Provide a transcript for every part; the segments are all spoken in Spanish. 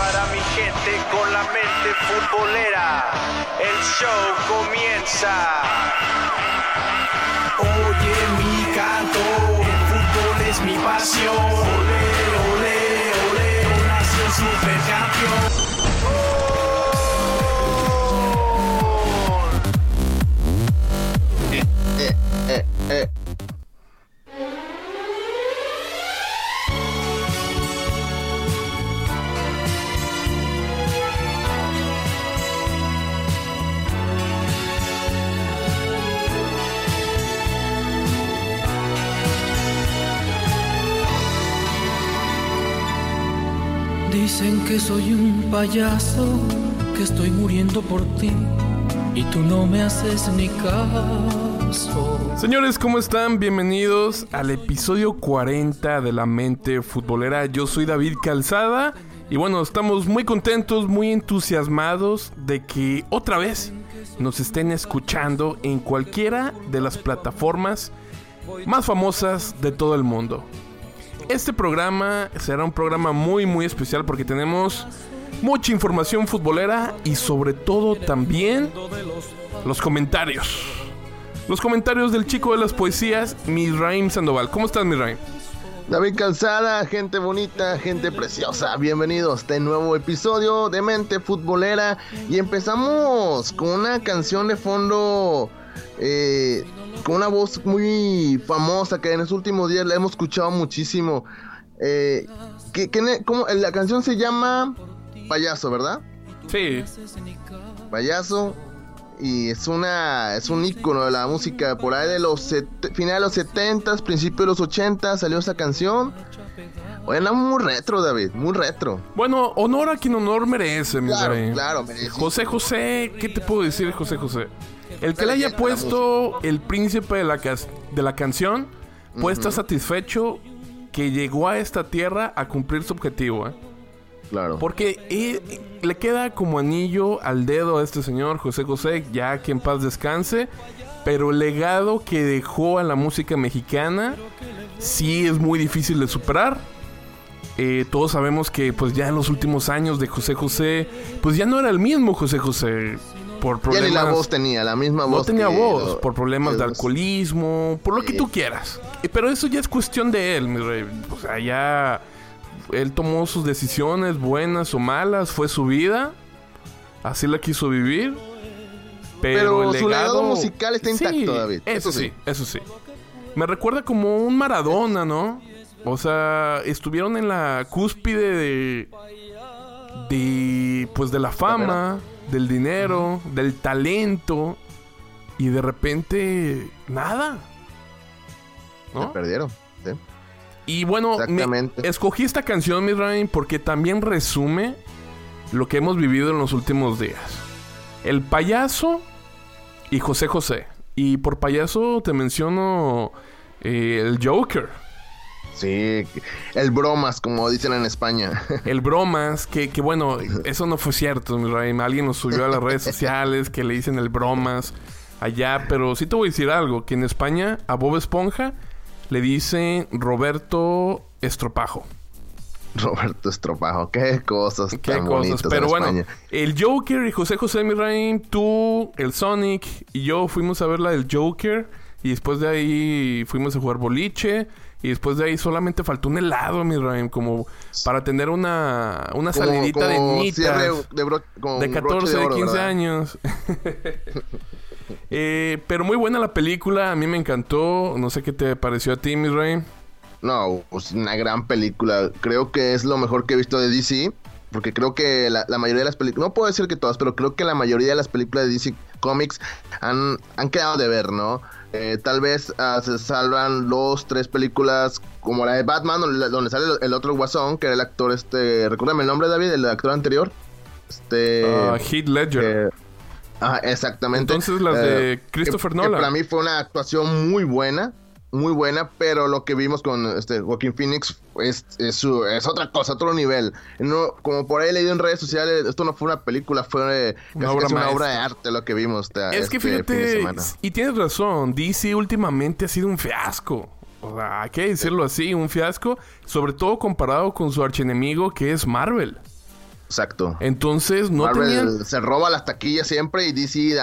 para mi gente con la mente futbolera. El show comienza. Oye mi canto, el fútbol es mi pasión. Olé, olé, olé, nación supercampeón. Dicen que soy un payaso, que estoy muriendo por ti y tú no me haces ni caso. Señores, ¿cómo están? Bienvenidos al episodio 40 de La Mente Futbolera. Yo soy David Calzada y bueno, estamos muy contentos, muy entusiasmados de que otra vez nos estén escuchando en cualquiera de las plataformas más famosas de todo el mundo. Este programa será un programa muy muy especial porque tenemos mucha información futbolera y sobre todo también los comentarios. Los comentarios del chico de las poesías, Miraim Sandoval. ¿Cómo estás, Miraim? David Calzada, gente bonita, gente preciosa, bienvenidos a este nuevo episodio de Mente Futbolera. Y empezamos con una canción de fondo... con una voz muy famosa que en los últimos días la hemos escuchado muchísimo. La canción se llama Payaso, ¿verdad? Sí. Payaso. Y es un ícono de la música. Por ahí de los finales de los 70s, principios de los 80s salió esa canción. Bueno, muy retro, David, muy retro. Bueno, honor a quien honor merece, mi rey. Claro, merece. José José, ¿qué te puedo decir, José José? El que le haya puesto el príncipe de la canción, pues está satisfecho que llegó a esta tierra a cumplir su objetivo, ¿eh? Claro. Porque le queda como anillo al dedo a este señor José José, ya que en paz descanse. Pero el legado que dejó a la música mexicana sí es muy difícil de superar. Todos sabemos que pues ya en los últimos años de José José, pues ya no era el mismo José José. Por problemas, ya ni la voz tenía, la misma voz. No tenía voz, por problemas de alcoholismo, por lo que tú quieras. Pero eso ya es cuestión de él, mi rey. O sea, ya él tomó sus decisiones, buenas o malas, fue su vida. Así la quiso vivir. Pero su legado musical está intacto, sí, David. Eso sí. Me recuerda como un Maradona, ¿no? O sea, estuvieron en la cúspide de la fama, del dinero, del talento, y de repente nada, ¿no? Se perdieron, sí. Y bueno, escogí esta canción, Miraim, porque también resume lo que hemos vivido en los últimos días. El payaso y José José. Y por payaso te menciono el Joker. Sí, el bromas, como dicen en España. El bromas, que bueno, eso no fue cierto, mi rey. Alguien nos subió a las redes sociales que le dicen el bromas allá. Pero sí te voy a decir algo, que en España a Bob Esponja le dicen Roberto Estropajo. Roberto Estropajo, qué cosas, qué tan cosas. Pero en bueno, España. El Joker y José José, mi rey, tú, el Sonic y yo fuimos a ver la del Joker. Y después de ahí fuimos a jugar boliche. Y después de ahí solamente faltó un helado, mi Raim, como para tener una salidita como de nitas de 14, de oro, 15 ¿verdad? Años. Pero muy buena la película, a mí me encantó. No sé qué te pareció a ti, mi Raim. No, pues una gran película. Creo que es lo mejor que he visto de DC. Porque creo que la mayoría de las películas... No puedo decir que todas, pero creo que la mayoría de las películas de DC Comics han quedado de ver, ¿no? Tal vez se salvan 2, 3 películas como la de Batman, donde sale el otro Guasón, que era el actor este... Recuérdame el nombre, David, el actor anterior. Heath Ledger. Exactamente. Entonces las de Christopher Nolan. Para mí fue una actuación muy buena. Muy buena, pero lo que vimos con Joaquin Phoenix es otra cosa, otro nivel. No, como por ahí leí en redes sociales, esto no fue una película, fue casi una obra de arte lo que vimos. Es que fíjate, y tienes razón, DC últimamente ha sido un fiasco. O sea, hay que decirlo así, un fiasco, sobre todo comparado con su archienemigo que es Marvel. Exacto. Entonces no Marvel tenían... se roba las taquillas siempre y DC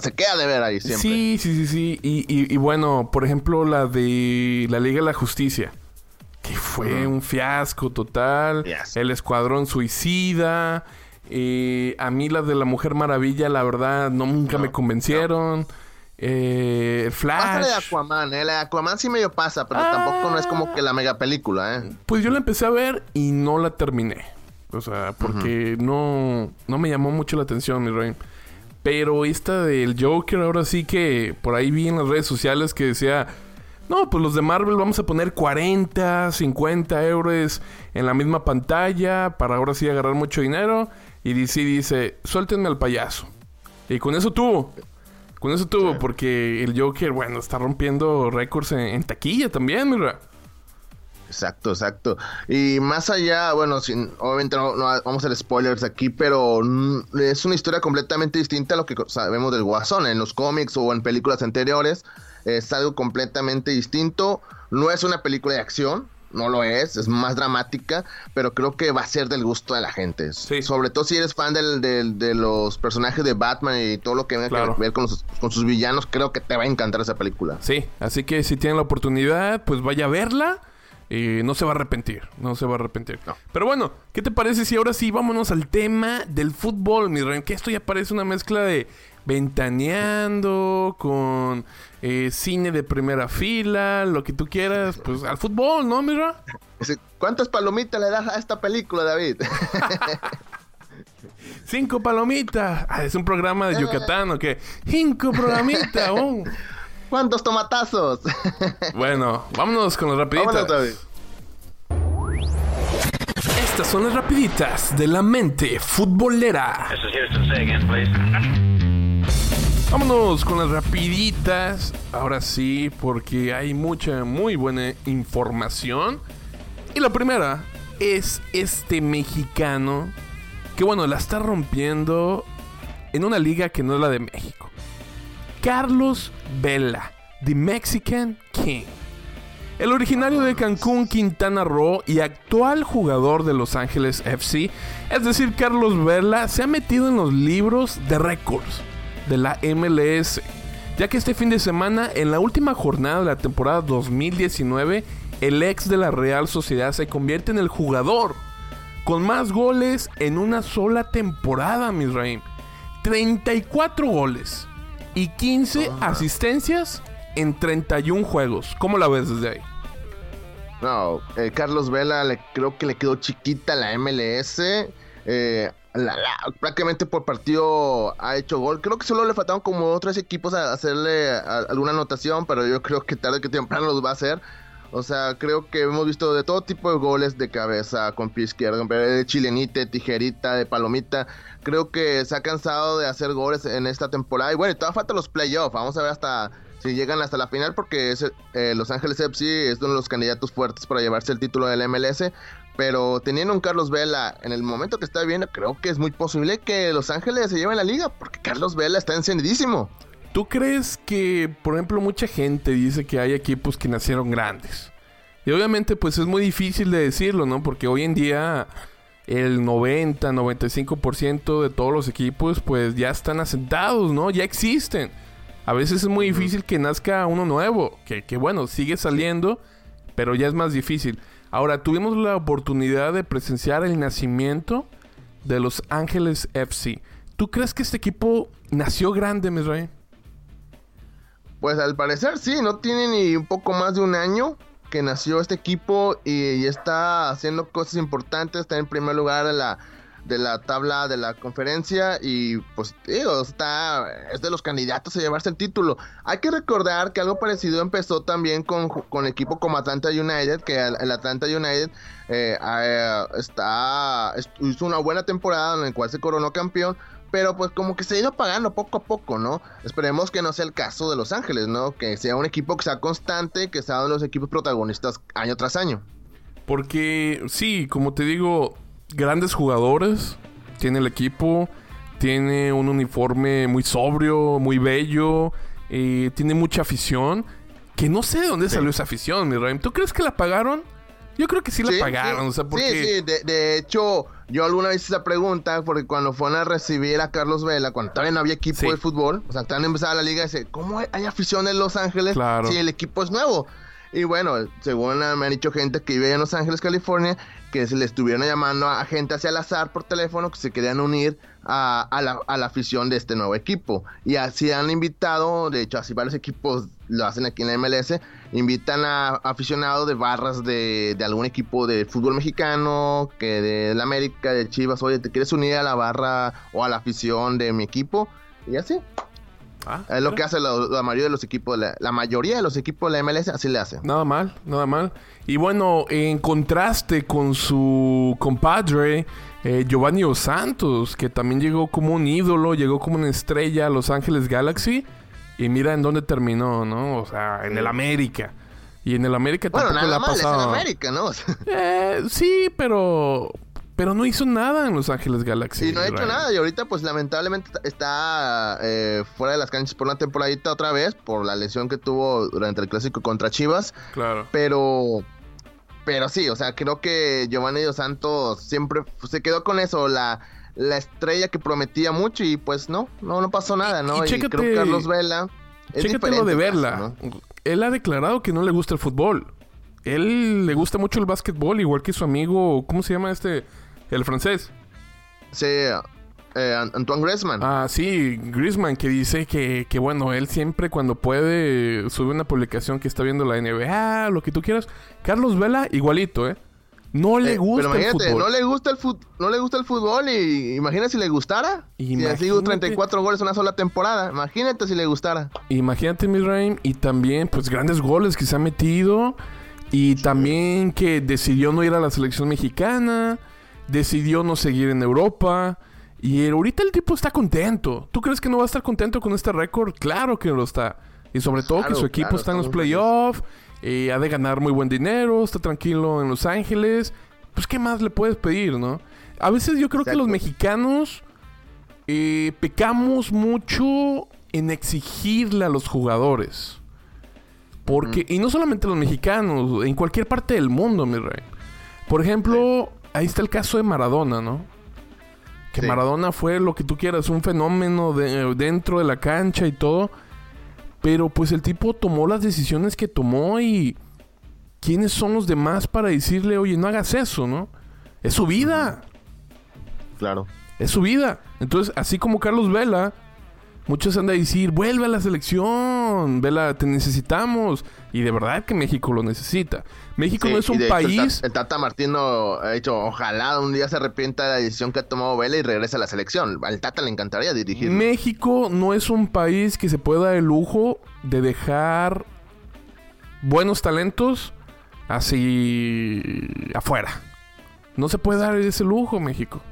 se queda de ver ahí siempre. Sí. Y bueno, por ejemplo, la de la Liga de la Justicia, que fue un fiasco total. Yes. El Escuadrón Suicida. A mí las de la Mujer Maravilla, la verdad, nunca me convencieron. Flash. Pásale de Aquaman, la de Aquaman sí medio pasa, pero tampoco no es como que la mega película, Pues yo la empecé a ver y no la terminé. O sea, porque no me llamó mucho la atención, mi rey. Pero esta del Joker, ahora sí que por ahí vi en las redes sociales que decía... No, pues los de Marvel vamos a poner 40, 50 euros en la misma pantalla para ahora sí agarrar mucho dinero. Y DC dice, suéltenme al payaso. Y con eso tuvo. Sí. Porque el Joker, bueno, está rompiendo récords en taquilla también, mira. Exacto. Y más allá, bueno, obviamente no vamos a hacer spoilers aquí, pero es una historia completamente distinta a lo que sabemos del Guasón en los cómics o en películas anteriores. Es algo completamente distinto. No es una película de acción, no lo es más dramática, pero creo que va a ser del gusto de la gente. Sí. Sobre todo si eres fan de los personajes de Batman y todo lo que venga claro. que ver con sus villanos, creo que te va a encantar esa película. Sí, así que si tienen la oportunidad, pues vaya a verla y no se va a arrepentir, no. Pero bueno, ¿qué te parece si ahora sí vámonos al tema del fútbol, mi rey? Que esto ya parece una mezcla de ventaneando con cine de primera fila, lo que tú quieras, pues al fútbol, ¿no, mira? ¿Cuántas palomitas le das a esta película, David? 5 palomitas. Ah, es un programa de Yucatán, ¿o qué? 5 palomitas. Oh. ¿Cuántos tomatazos? Bueno, vámonos con las rapiditas. Vámonos, David. Estas son las rapiditas de la mente futbolera. Eso es Houston, say again, please. Vámonos con las rapiditas, ahora sí, porque hay mucha, muy buena información. Y la primera es este mexicano que, bueno, la está rompiendo en una liga que no es la de México. Carlos Vela, The Mexican King. El originario de Cancún, Quintana Roo y actual jugador de Los Ángeles FC, es decir, Carlos Vela, se ha metido en los libros de récords de la MLS, ya que este fin de semana, en la última jornada de la temporada 2019, el ex de la Real Sociedad se convierte en el jugador con más goles en una sola temporada, Miraim. 34 goles y 15 asistencias en 31 juegos. ¿Cómo la ves desde ahí? No, Carlos Vela creo que le quedó chiquita la MLS. Prácticamente por partido ha hecho gol. Creo que solo le faltaron como 3 equipos a hacerle alguna anotación, pero yo creo que tarde que temprano los va a hacer. O sea, creo que hemos visto de todo tipo de goles de cabeza, con pie izquierdo, de chilenita, de tijerita, de palomita. Creo que se ha cansado de hacer goles en esta temporada. Y bueno, todavía faltan los playoffs. Vamos a ver hasta si llegan hasta la final, porque Los Ángeles FC es uno de los candidatos fuertes para llevarse el título del MLS. Pero teniendo un Carlos Vela en el momento que está viviendo, creo que es muy posible que Los Ángeles se lleve la liga, porque Carlos Vela está encendidísimo. ¿Tú crees que, por ejemplo, mucha gente dice que hay equipos que nacieron grandes? Y obviamente, pues es muy difícil de decirlo, ¿no? Porque hoy en día el 90, 95% de todos los equipos, pues ya están asentados, ¿no? Ya existen. A veces es muy difícil que nazca uno nuevo, que bueno, sigue saliendo, pero ya es más difícil. Ahora, tuvimos la oportunidad de presenciar el nacimiento de Los Ángeles FC. ¿Tú crees que este equipo nació grande, mi rey? Pues al parecer sí, no tiene ni un poco más de un año que nació este equipo y está haciendo cosas importantes. Está en primer lugar de la tabla de la conferencia y pues digo, es de los candidatos a llevarse el título. Hay que recordar que algo parecido empezó también con equipo como Atlanta United, que el Atlanta United hizo una buena temporada en la cual se coronó campeón, pero pues como que se ha ido apagando poco a poco, ¿no? Esperemos que no sea el caso de Los Ángeles, ¿no? Que sea un equipo que sea constante, que sea uno de los equipos protagonistas año tras año. Porque sí, como te digo, grandes jugadores tiene el equipo, tiene un uniforme muy sobrio, muy bello, tiene mucha afición, que no sé de dónde salió esa afición, mi Raim. ¿Tú crees que la pagaron? Yo creo que sí la pagaron. O sea, porque... Sí, de hecho, Yo alguna vez hice esa pregunta porque cuando fueron a recibir a Carlos Vela, cuando todavía no había equipo de fútbol, o sea, todavía no empezaba la liga, dice, ¿cómo hay afición en Los Ángeles si el equipo es nuevo? Y bueno, según me han dicho gente que vive en Los Ángeles, California, que se le estuvieron llamando a gente hacia el azar por teléfono que se querían unir a la afición de este nuevo equipo. Y así han invitado, de hecho así varios equipos lo hacen aquí en la MLS, invitan a aficionados de barras de algún equipo de fútbol mexicano, que de la América, de Chivas, oye, ¿te quieres unir a la barra o a la afición de mi equipo? Y así. Es lo que hace la mayoría de los equipos, la mayoría de los equipos de la MLS así le hace. Nada mal, nada mal. Y bueno, en contraste con su compadre Giovanni Dos Santos, que también llegó como un ídolo, llegó como una estrella a Los Ángeles Galaxy, y mira en dónde terminó, ¿no? O sea, en el América. Y en el América tampoco le ha pasado. Bueno, nada mal es en América, ¿no? Sí, pero... Pero no hizo nada en Los Ángeles Galaxy. Y no ha hecho nada. Y ahorita, pues, lamentablemente está fuera de las canchas por una temporadita otra vez. Por la lesión que tuvo durante el Clásico contra Chivas. Claro. Pero sí, o sea, creo que Giovanni Dos Santos siempre se quedó con eso. La estrella que prometía mucho y, pues, no pasó nada, ¿no? Y chécate, creo que Carlos Vela es diferente lo de Vela. Caso, ¿no? Él ha declarado que no le gusta el fútbol. Él le gusta mucho el básquetbol, igual que su amigo... ¿Cómo se llama este...? El francés. Sí, Antoine Griezmann. Ah, sí, Griezmann, que dice que bueno, él siempre cuando puede sube una publicación que está viendo la NBA, lo que tú quieras. Carlos Vela, igualito, ¿eh? No le gusta pero imagínate, el fútbol. No le gusta el fútbol y imagínate si le gustara. Imagínate. Si sido 34 goles en una sola temporada. Imagínate si le gustara. Imagínate, Miraim, y también, pues, grandes goles que se ha metido. Y también que decidió no ir a la selección mexicana... Decidió no seguir en Europa. Y ahorita el tipo está contento. ¿Tú crees que no va a estar contento con este récord? Claro que lo está. Y sobre todo que su equipo está en los playoffs. Ha de ganar muy buen dinero. Está tranquilo en Los Ángeles. Pues, ¿qué más le puedes pedir, no? A veces yo creo que los mexicanos... pecamos mucho en exigirle a los jugadores. Porque... Y no solamente los mexicanos. En cualquier parte del mundo, mi rey. Por ejemplo... Ahí está el caso de Maradona, ¿no? Que Maradona fue lo que tú quieras, un fenómeno dentro de la cancha y todo. Pero pues el tipo tomó las decisiones que tomó y... ¿Quiénes son los demás para decirle, oye, no hagas eso, ¿no? Es su vida. Claro. Es su vida. Entonces, así como Carlos Vela, muchos andan a decir, vuelve a la selección, Vela, te necesitamos. Y de verdad que México lo necesita. México no es un país... El Tata Martino ha dicho, ojalá un día se arrepienta de la decisión que ha tomado Vela y regrese a la selección. Al Tata le encantaría dirigir. México no es un país que se pueda dar el lujo de dejar buenos talentos así afuera. No se puede dar ese lujo, México.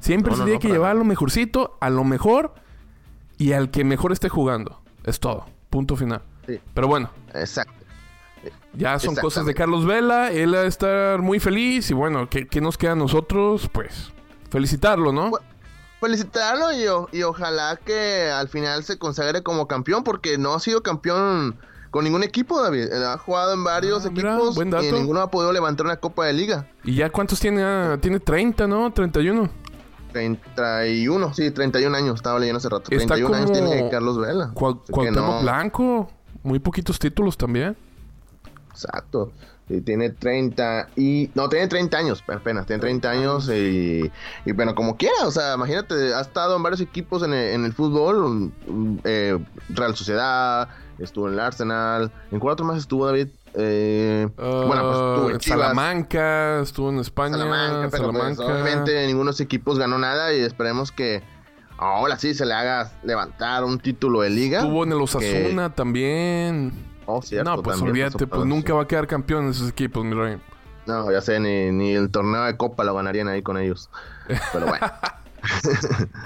Siempre se tiene que llevar a lo mejorcito, a lo mejor... Y al que mejor esté jugando. Es todo. Punto final. Sí. Pero bueno. Exacto. Ya son cosas de Carlos Vela. Él va a estar muy feliz. Y bueno, ¿qué nos queda a nosotros? Pues felicitarlo, ¿no? Felicitarlo y ojalá que al final se consagre como campeón. Porque no ha sido campeón con ningún equipo, David. Ha jugado en varios equipos. Buen dato. Y ninguno ha podido levantar una Copa de Liga. ¿Y ya cuántos tiene? Tiene 30, ¿no? 31. 31, sí, 31 años, estaba leyendo hace rato. 31 años tiene Carlos Vela. Cuauhtémoc Blanco, muy poquitos títulos también. Exacto. Y tiene 30 años, apenas, tiene 30 años y bueno, como quiera, o sea, imagínate, ha estado en varios equipos en el fútbol, Real Sociedad, estuvo en el Arsenal, ¿en cuál otro más estuvo, David? Estuvo en Chivas, Salamanca, estuvo en España, Salamanca. Pues, obviamente ninguno de los equipos ganó nada y esperemos que ahora sí se le haga levantar un título de liga. Estuvo en el Osasuna también. Oh, cierto, no, pues olvídate, pues nunca va a quedar campeón en esos equipos, mi rey. No, ya sé, ni el torneo de Copa lo ganarían ahí con ellos. Pero bueno.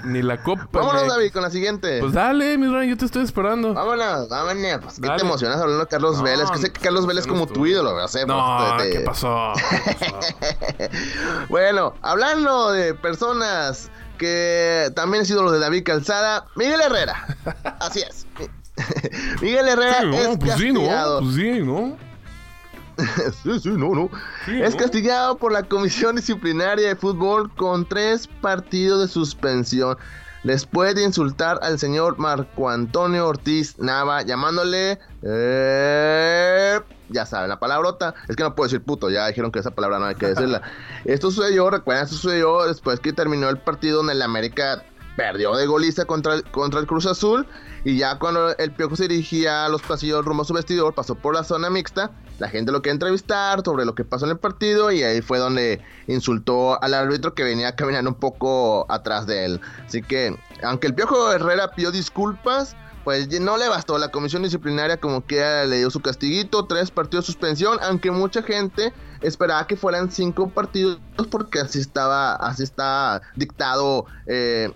Ni la Copa. Vámonos, David, con la siguiente. Pues dale, mi Ryan, yo te estoy esperando. Vámonos. Pues, ¿qué te emocionas hablando de Carlos Vela? Es que sé que Carlos Vela es como tu ídolo, ¿verdad? ¿Qué pasó? Bueno, hablando de personas que también es ídolo de David Calzada, Miguel Herrera. Así es. Miguel Herrera es castigado. Sí, es castigado por la Comisión Disciplinaria de Fútbol con 3 partidos de suspensión después de insultar al señor Marco Antonio Ortiz Nava, llamándole, ya saben, la palabrota. Es que no puedo decir puto, ya dijeron que esa palabra no hay que decirla. Esto sucedió, recuerden, esto sucedió después que terminó el partido en el América. Perdió de golista contra el Cruz Azul, y ya cuando el Piojo se dirigía a los pasillos rumbo a su vestidor, pasó por la zona mixta, la gente lo quería entrevistar sobre lo que pasó en el partido, y ahí fue donde insultó al árbitro que venía caminando un poco atrás de él. Así que, aunque el Piojo Herrera pidió disculpas, pues no le bastó. La comisión disciplinaria como que le dio su castiguito, 3 partidos de suspensión, aunque mucha gente esperaba que fueran 5 partidos porque así está dictado en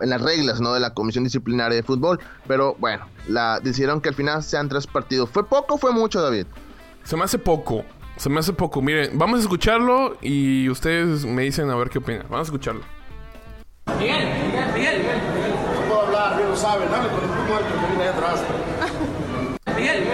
las reglas, ¿no?, de la Comisión Disciplinaria de Fútbol. Pero bueno, decidieron que al final sean 3 partidos. ¿Fue poco o fue mucho, David? Se me hace poco. Miren, vamos a escucharlo y ustedes me dicen a ver qué opinan. Vamos a escucharlo. Miguel. No puedo hablar, bien lo saben. Dame con el puto árbitro que viene allá atrás. Miguel.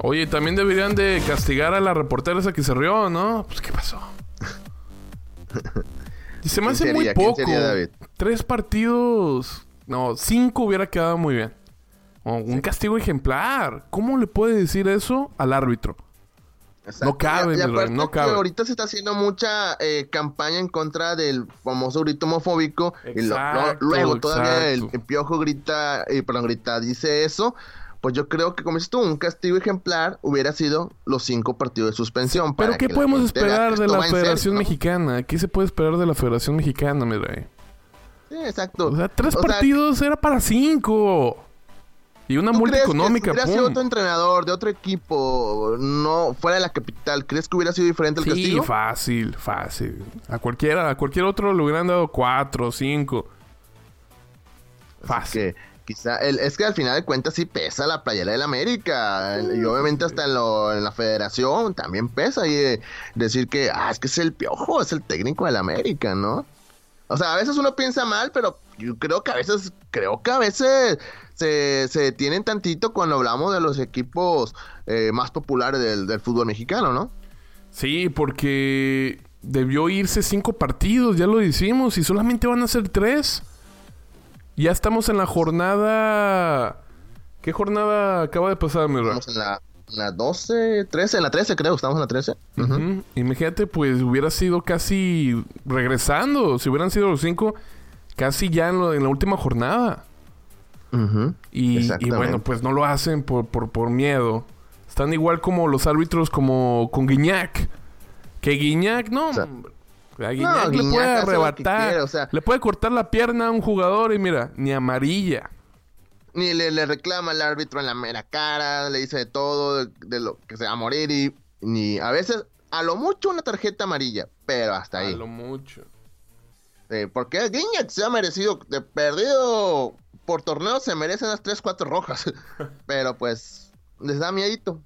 Oye, también deberían de castigar a la reportera esa que se rió, ¿no? Pues, ¿qué pasó? Y se me hace muy poco. 3 partidos... No, 5 hubiera quedado muy bien. Oh, un castigo ejemplar. ¿Cómo le puede decir eso al árbitro? Exacto. No cabe, no cabe. Ahorita se está haciendo mucha campaña en contra del famoso grito homofóbico. Exacto, y luego todavía el Piojo grita, dice eso. Pues yo creo que, como dices tú, un castigo ejemplar hubiera sido los 5 partidos de suspensión. Pero ¿qué podemos esperar de la Federación Mexicana? ¿Qué se puede esperar de la Federación Mexicana, mi rey? Sí, exacto. O sea, 3 partidos era para 5. Y una multa económica. ¿Crees que hubiera sido otro entrenador de otro equipo, no fuera de la capital, crees que hubiera sido diferente el castigo? Sí, fácil. A cualquier otro le hubieran dado 4 o 5. Fácil. Es que, es que al final de cuentas sí pesa la playera del América. Y obviamente hasta en la federación también pesa. Y decir que, es que es el Piojo, es el técnico del América, ¿no? O sea, a veces uno piensa mal, pero yo creo que a veces se detienen tantito cuando hablamos de los equipos más populares del fútbol mexicano, ¿no? Sí, porque debió irse 5 partidos, ya lo decimos, y solamente van a ser 3. Ya estamos en la jornada... ¿Qué jornada acaba de pasar, mi hermano? Estamos en la 12, 13, en la 13 creo, estamos en la 13. Uh-huh. Imagínate, pues hubiera sido casi regresando, si hubieran sido los 5, casi ya en la última jornada. Uh-huh. Y bueno, pues no lo hacen por miedo. Están igual como los árbitros como con Guiñac. Que Guiñac, no, o sea, a Guiñac no, le puede arrebatar, quiere, o sea, le puede cortar la pierna a un jugador y mira, ni amarilla. Ni le reclama al árbitro en la mera cara, le dice de todo, de lo que se va a morir y ni a veces, a lo mucho una tarjeta amarilla, pero hasta ahí. A lo mucho. Sí, porque Guiñac se ha merecido, de perdido por torneo se merecen las 3-4 rojas, pero pues les da miedito.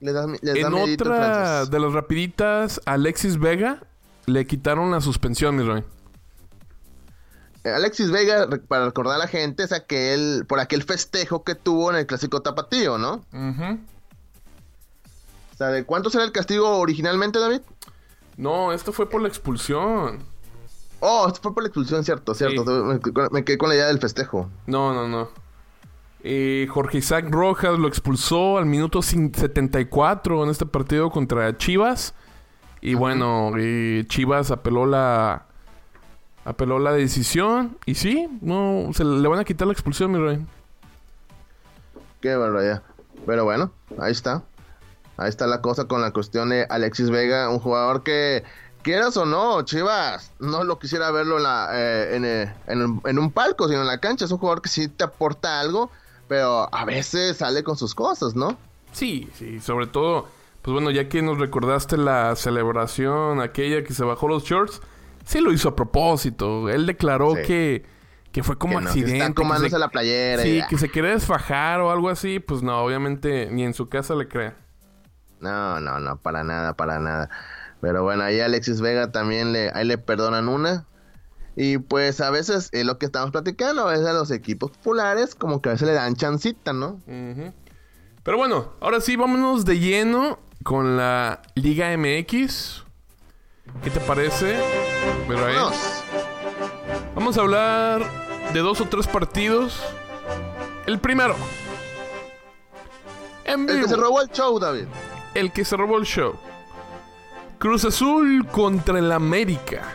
Les da miedito. En otra de las rapiditas, Alexis Vega le quitaron la suspensión, mi rey. Alexis Vega, para recordar a la gente, es por aquel festejo que tuvo en el Clásico Tapatío, ¿no? Uh-huh. O sea, ¿de cuánto será el castigo originalmente, David? No, esto fue por la expulsión. Oh, esto fue por la expulsión, cierto. Sí. Me quedé con la idea del festejo. No. Jorge Isaac Rojas lo expulsó al minuto 74 en este partido contra Chivas. Y bueno, Chivas apeló la decisión y sí, no se le van a quitar la expulsión, mi rey. Qué barbaridad. Pero bueno, ahí está la cosa con la cuestión de Alexis Vega, un jugador que quieras o no, Chivas no lo quisiera verlo en un palco, sino en la cancha. Es un jugador que sí te aporta algo, pero a veces sale con sus cosas, ¿no? Sí, sobre todo, pues bueno, ya que nos recordaste la celebración aquella que se bajó los shorts. Sí lo hizo a propósito. Él declaró que fue como que no, accidente. Que están tomándose la playera. Sí, que se quiere desfajar o algo así. Pues no, obviamente ni en su casa le creen. No, para nada. Pero bueno, ahí a Alexis Vega también ahí le perdonan una. Y pues a veces lo que estamos platicando, a veces a los equipos populares como que a veces le dan chancita, ¿no? Uh-huh. Pero bueno, ahora sí, vámonos de lleno con la Liga MX. ¿Qué te parece? Pero ahí, vamos a hablar de 2 o 3 partidos. El primero, en vivo, el que se robó el show, David. El que se robó el show. Cruz Azul contra el América.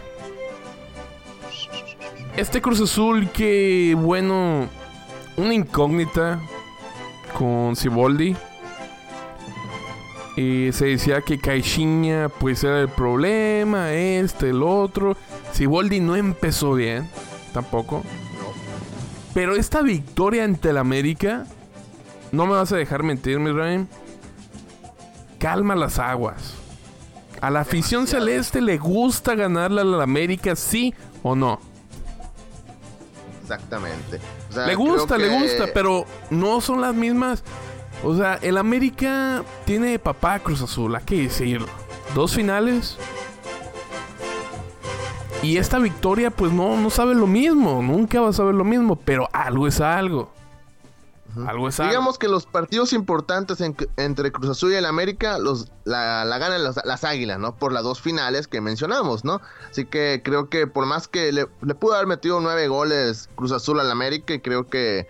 Este Cruz Azul que, bueno, una incógnita con Siboldi. Se decía que Caixinha pues era el problema, el otro. Siboldi no empezó bien, tampoco. Pero esta victoria ante el América, no me vas a dejar mentir, Miraim, calma las aguas. A la afición celeste le gusta ganarle al América, ¿sí o no? Exactamente. O sea, le gusta, pero no son las mismas. O sea, el América tiene papá Cruz Azul, hay que decirlo. 2 finales. Y esta victoria, pues no sabe lo mismo. Nunca va a saber lo mismo, pero algo es algo. Uh-huh. Algo es algo. Digamos que los partidos importantes entre Cruz Azul y el América la ganan las Águilas, ¿no? Por las 2 finales que mencionamos, ¿no? Así que creo que por más que le pudo haber metido 9 goles Cruz Azul al América, y creo que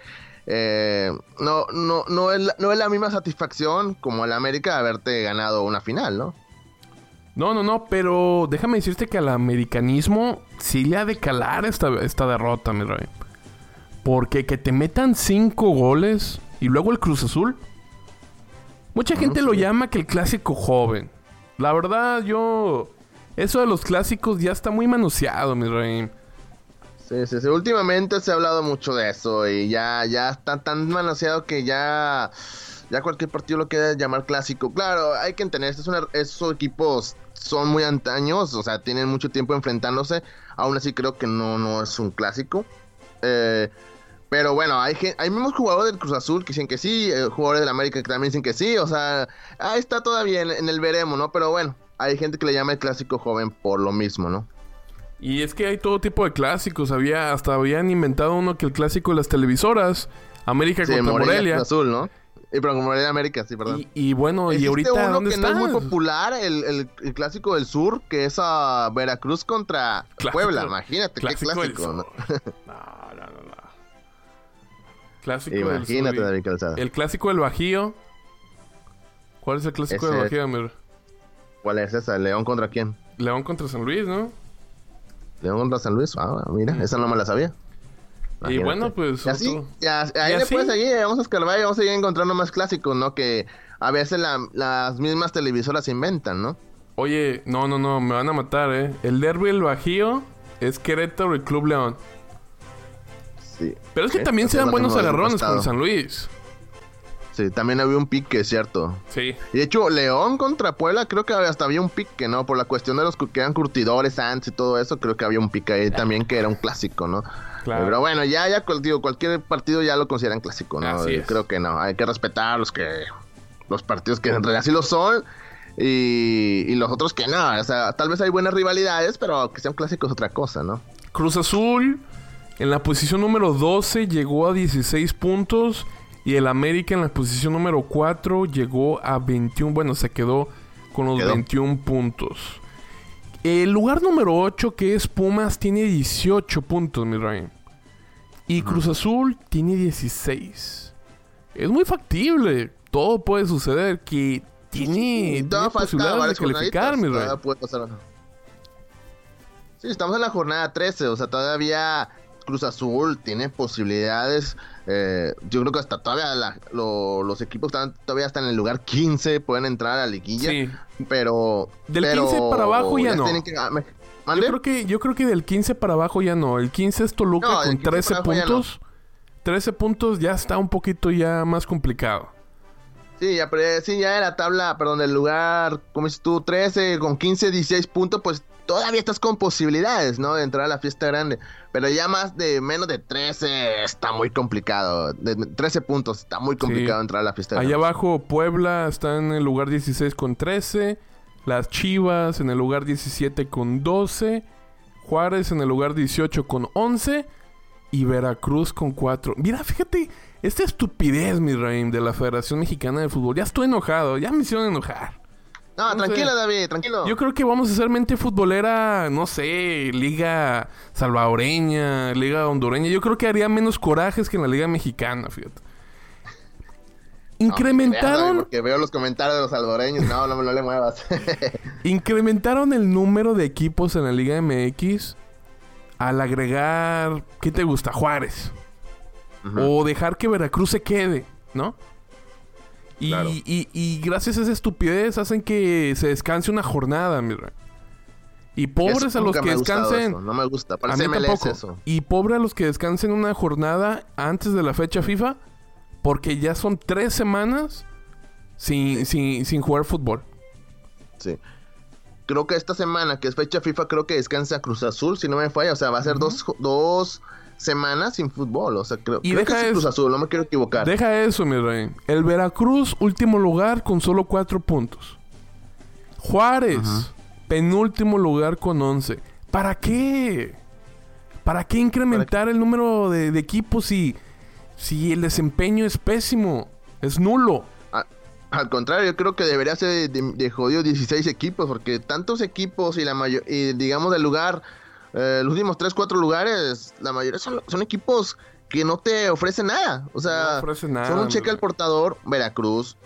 no es la misma satisfacción como el América de haberte ganado una final, ¿no? No, pero déjame decirte que al americanismo sí le ha de calar esta derrota, mi rey. Porque que te metan 5 goles y luego el Cruz Azul. Mucha gente lo llama que el clásico joven. La verdad, eso de los clásicos ya está muy manoseado, mi rey. Sí. Últimamente se ha hablado mucho de eso y ya está tan manoseado que ya cualquier partido lo queda llamar clásico. Claro, hay que entender, esos equipos son muy antaños, o sea, tienen mucho tiempo enfrentándose. Aún así creo que no es un clásico. Pero bueno, hay mismos jugadores del Cruz Azul que dicen que sí, jugadores del América que también dicen que sí. O sea, ahí está todavía en el veremos, ¿no? Pero bueno, hay gente que le llama el clásico joven por lo mismo, ¿no? Y es que hay todo tipo de clásicos. Habían inventado uno que el clásico de las televisoras, América contra Morelia. Cruz Azul, ¿no? Pero como era de América, sí, perdón. Y bueno, ¿y ahorita uno dónde está? No es muy popular, el clásico del sur, que es a Veracruz contra Puebla. Imagínate, clásico qué clásico. No. Clásico imagínate, David Calzada. El clásico del Bajío. ¿Cuál es el clásico del Bajío, Amir? ¿Cuál es esa? ¿León contra quién? León contra San Luis, ¿no? León contra San Luis. Ah, mira, esa no me la sabía. Imagínate. Y bueno, pues... Y así, ahí después seguir, vamos a escarbar y vamos a seguir encontrando más clásicos, ¿no? Que a veces las mismas televisoras inventan, ¿no? Oye, no, me van a matar, ¿eh? El derbi del Bajío es Querétaro y Club León. Sí. Pero es que también se dan buenos agarrones con San Luis. Sí, también había un pique, ¿cierto? Sí. Y de hecho, León contra Puebla, creo que hasta había un pique, ¿no? Por la cuestión de los que eran curtidores antes y todo eso, creo que había un pique ahí también que era un clásico, ¿no? Claro. Pero bueno, digo, cualquier partido ya lo consideran clásico, ¿no? Así es. Creo que no, hay que respetar los partidos que en realidad sí lo son y los otros que no. O sea, tal vez hay buenas rivalidades, pero que sean clásicos es otra cosa, ¿no? Cruz Azul, en la posición número 12, llegó a 16 puntos. Y el América en la posición número 4 llegó a 21. Bueno, se quedó con los 21 puntos. El lugar número 8, que es Pumas, tiene 18 puntos, mi Ryan. Y Cruz Azul tiene 16. Es muy factible. Todo puede suceder. Que tiene posibilidades de calificar, mi Ryan. Sí, estamos en la jornada 13. O sea, todavía... Cruz Azul tiene posibilidades. Yo creo que hasta todavía los equipos todavía están en el lugar 15, pueden entrar a la liguilla. Sí. Pero del 15 para abajo ya no. Yo creo que del 15 para abajo ya no. El 15 es Toluca con 13 puntos. No. 13 puntos ya está un poquito ya más complicado. Sí, ya de la tabla, perdón, del lugar, como dices tú, 13 con 15, 16 puntos, pues todavía estás con posibilidades, ¿no? De entrar a la fiesta grande. Pero ya menos de 13 está muy complicado. De 13 puntos está muy complicado entrar a la fiesta grande. Allá abajo Puebla está en el lugar 16 con 13. Las Chivas en el lugar 17 con 12. Juárez en el lugar 18 con 11 y Veracruz con 4. Mira, fíjate, esta estupidez, mi Raim, de la Federación Mexicana de Fútbol. Ya estoy enojado, ya me hicieron enojar. No, tranquilo, David, tranquilo. Yo creo que vamos a hacer mente futbolera, no sé, liga salvadoreña, liga hondureña. Yo creo que haría menos corajes que en la liga mexicana, fíjate. Incrementaron... No, porque veo los comentarios de los salvadoreños. No le muevas. Incrementaron el número de equipos en la Liga MX al agregar... ¿Qué te gusta? Juárez. Uh-huh. O dejar que Veracruz se quede, ¿no? Y, claro. y gracias a esa estupidez hacen que se descanse una jornada, mira. Y pobres eso a los que descansen... No me gusta, parece a mí MLS tampoco. Eso. Y pobre a los que descansen una jornada antes de la fecha FIFA... Porque ya son 3 semanas sin jugar fútbol. Sí. Creo que esta semana, que es fecha FIFA, creo que descansa Cruz Azul, si no me falla. O sea, va a ser dos semanas sin fútbol. O sea, creo que es Cruz Azul, no me quiero equivocar. Deja eso, mi rey. El Veracruz, último lugar con solo 4 puntos. Juárez, penúltimo lugar con 11. ¿Para qué? ¿Para qué incrementar el número de equipos y... Sí, el desempeño es pésimo, es nulo. Al contrario, yo creo que debería ser de jodido 16 equipos, porque tantos equipos y la y digamos del lugar, los últimos 3-4 lugares, la mayoría son equipos que no te ofrecen nada. O sea, son un cheque al portador, Veracruz,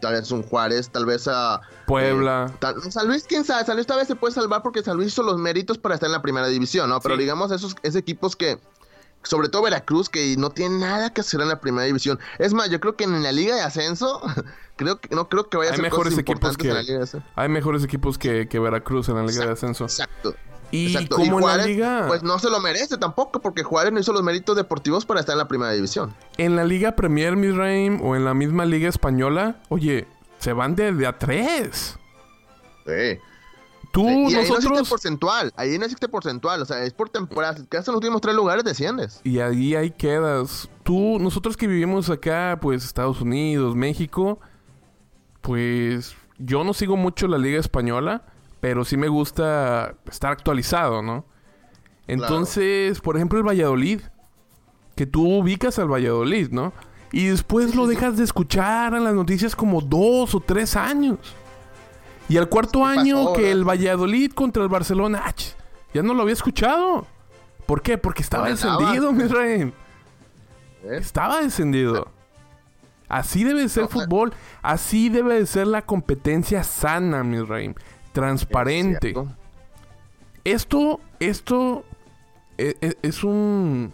tal vez un Juárez, tal vez a... Puebla. San Luis, quién sabe, San Luis tal vez se puede salvar porque San Luis hizo los méritos para estar en la primera división, ¿no? Pero sí, digamos, esos equipos que... Sobre todo Veracruz, que no tiene nada que hacer en la primera división. Es más, yo creo que en la Liga de Ascenso, creo que vaya a ser cosas importantes en la Liga de Ascenso. Hay mejores equipos que Veracruz en la Liga de Ascenso. Exacto. Y como en la Liga... Pues no se lo merece tampoco, porque Juárez no hizo los méritos deportivos para estar en la primera división. En la Liga Premier, Miraim, o en la misma Liga Española, oye, se van de a 3. Sí. Tú, y ahí no existe porcentual, o sea, es por temporada. Si quedas en los últimos 3 lugares, desciendes. Y ahí quedas. Tú, nosotros que vivimos acá, pues, Estados Unidos, México, pues, yo no sigo mucho la Liga Española, pero sí me gusta estar actualizado, ¿no? Entonces, claro. Por ejemplo, el Valladolid, que tú ubicas al Valladolid, ¿no? Y después lo dejas de escuchar en las noticias como 2 o 3 años. Y al cuarto año pasó, que el Valladolid contra el Barcelona... Ya no lo había escuchado. ¿Por qué? Porque estaba descendido, mi rey. Estaba descendido. Así debe de ser fútbol. Así debe de ser la competencia sana, mi rey. Transparente. Esto es un...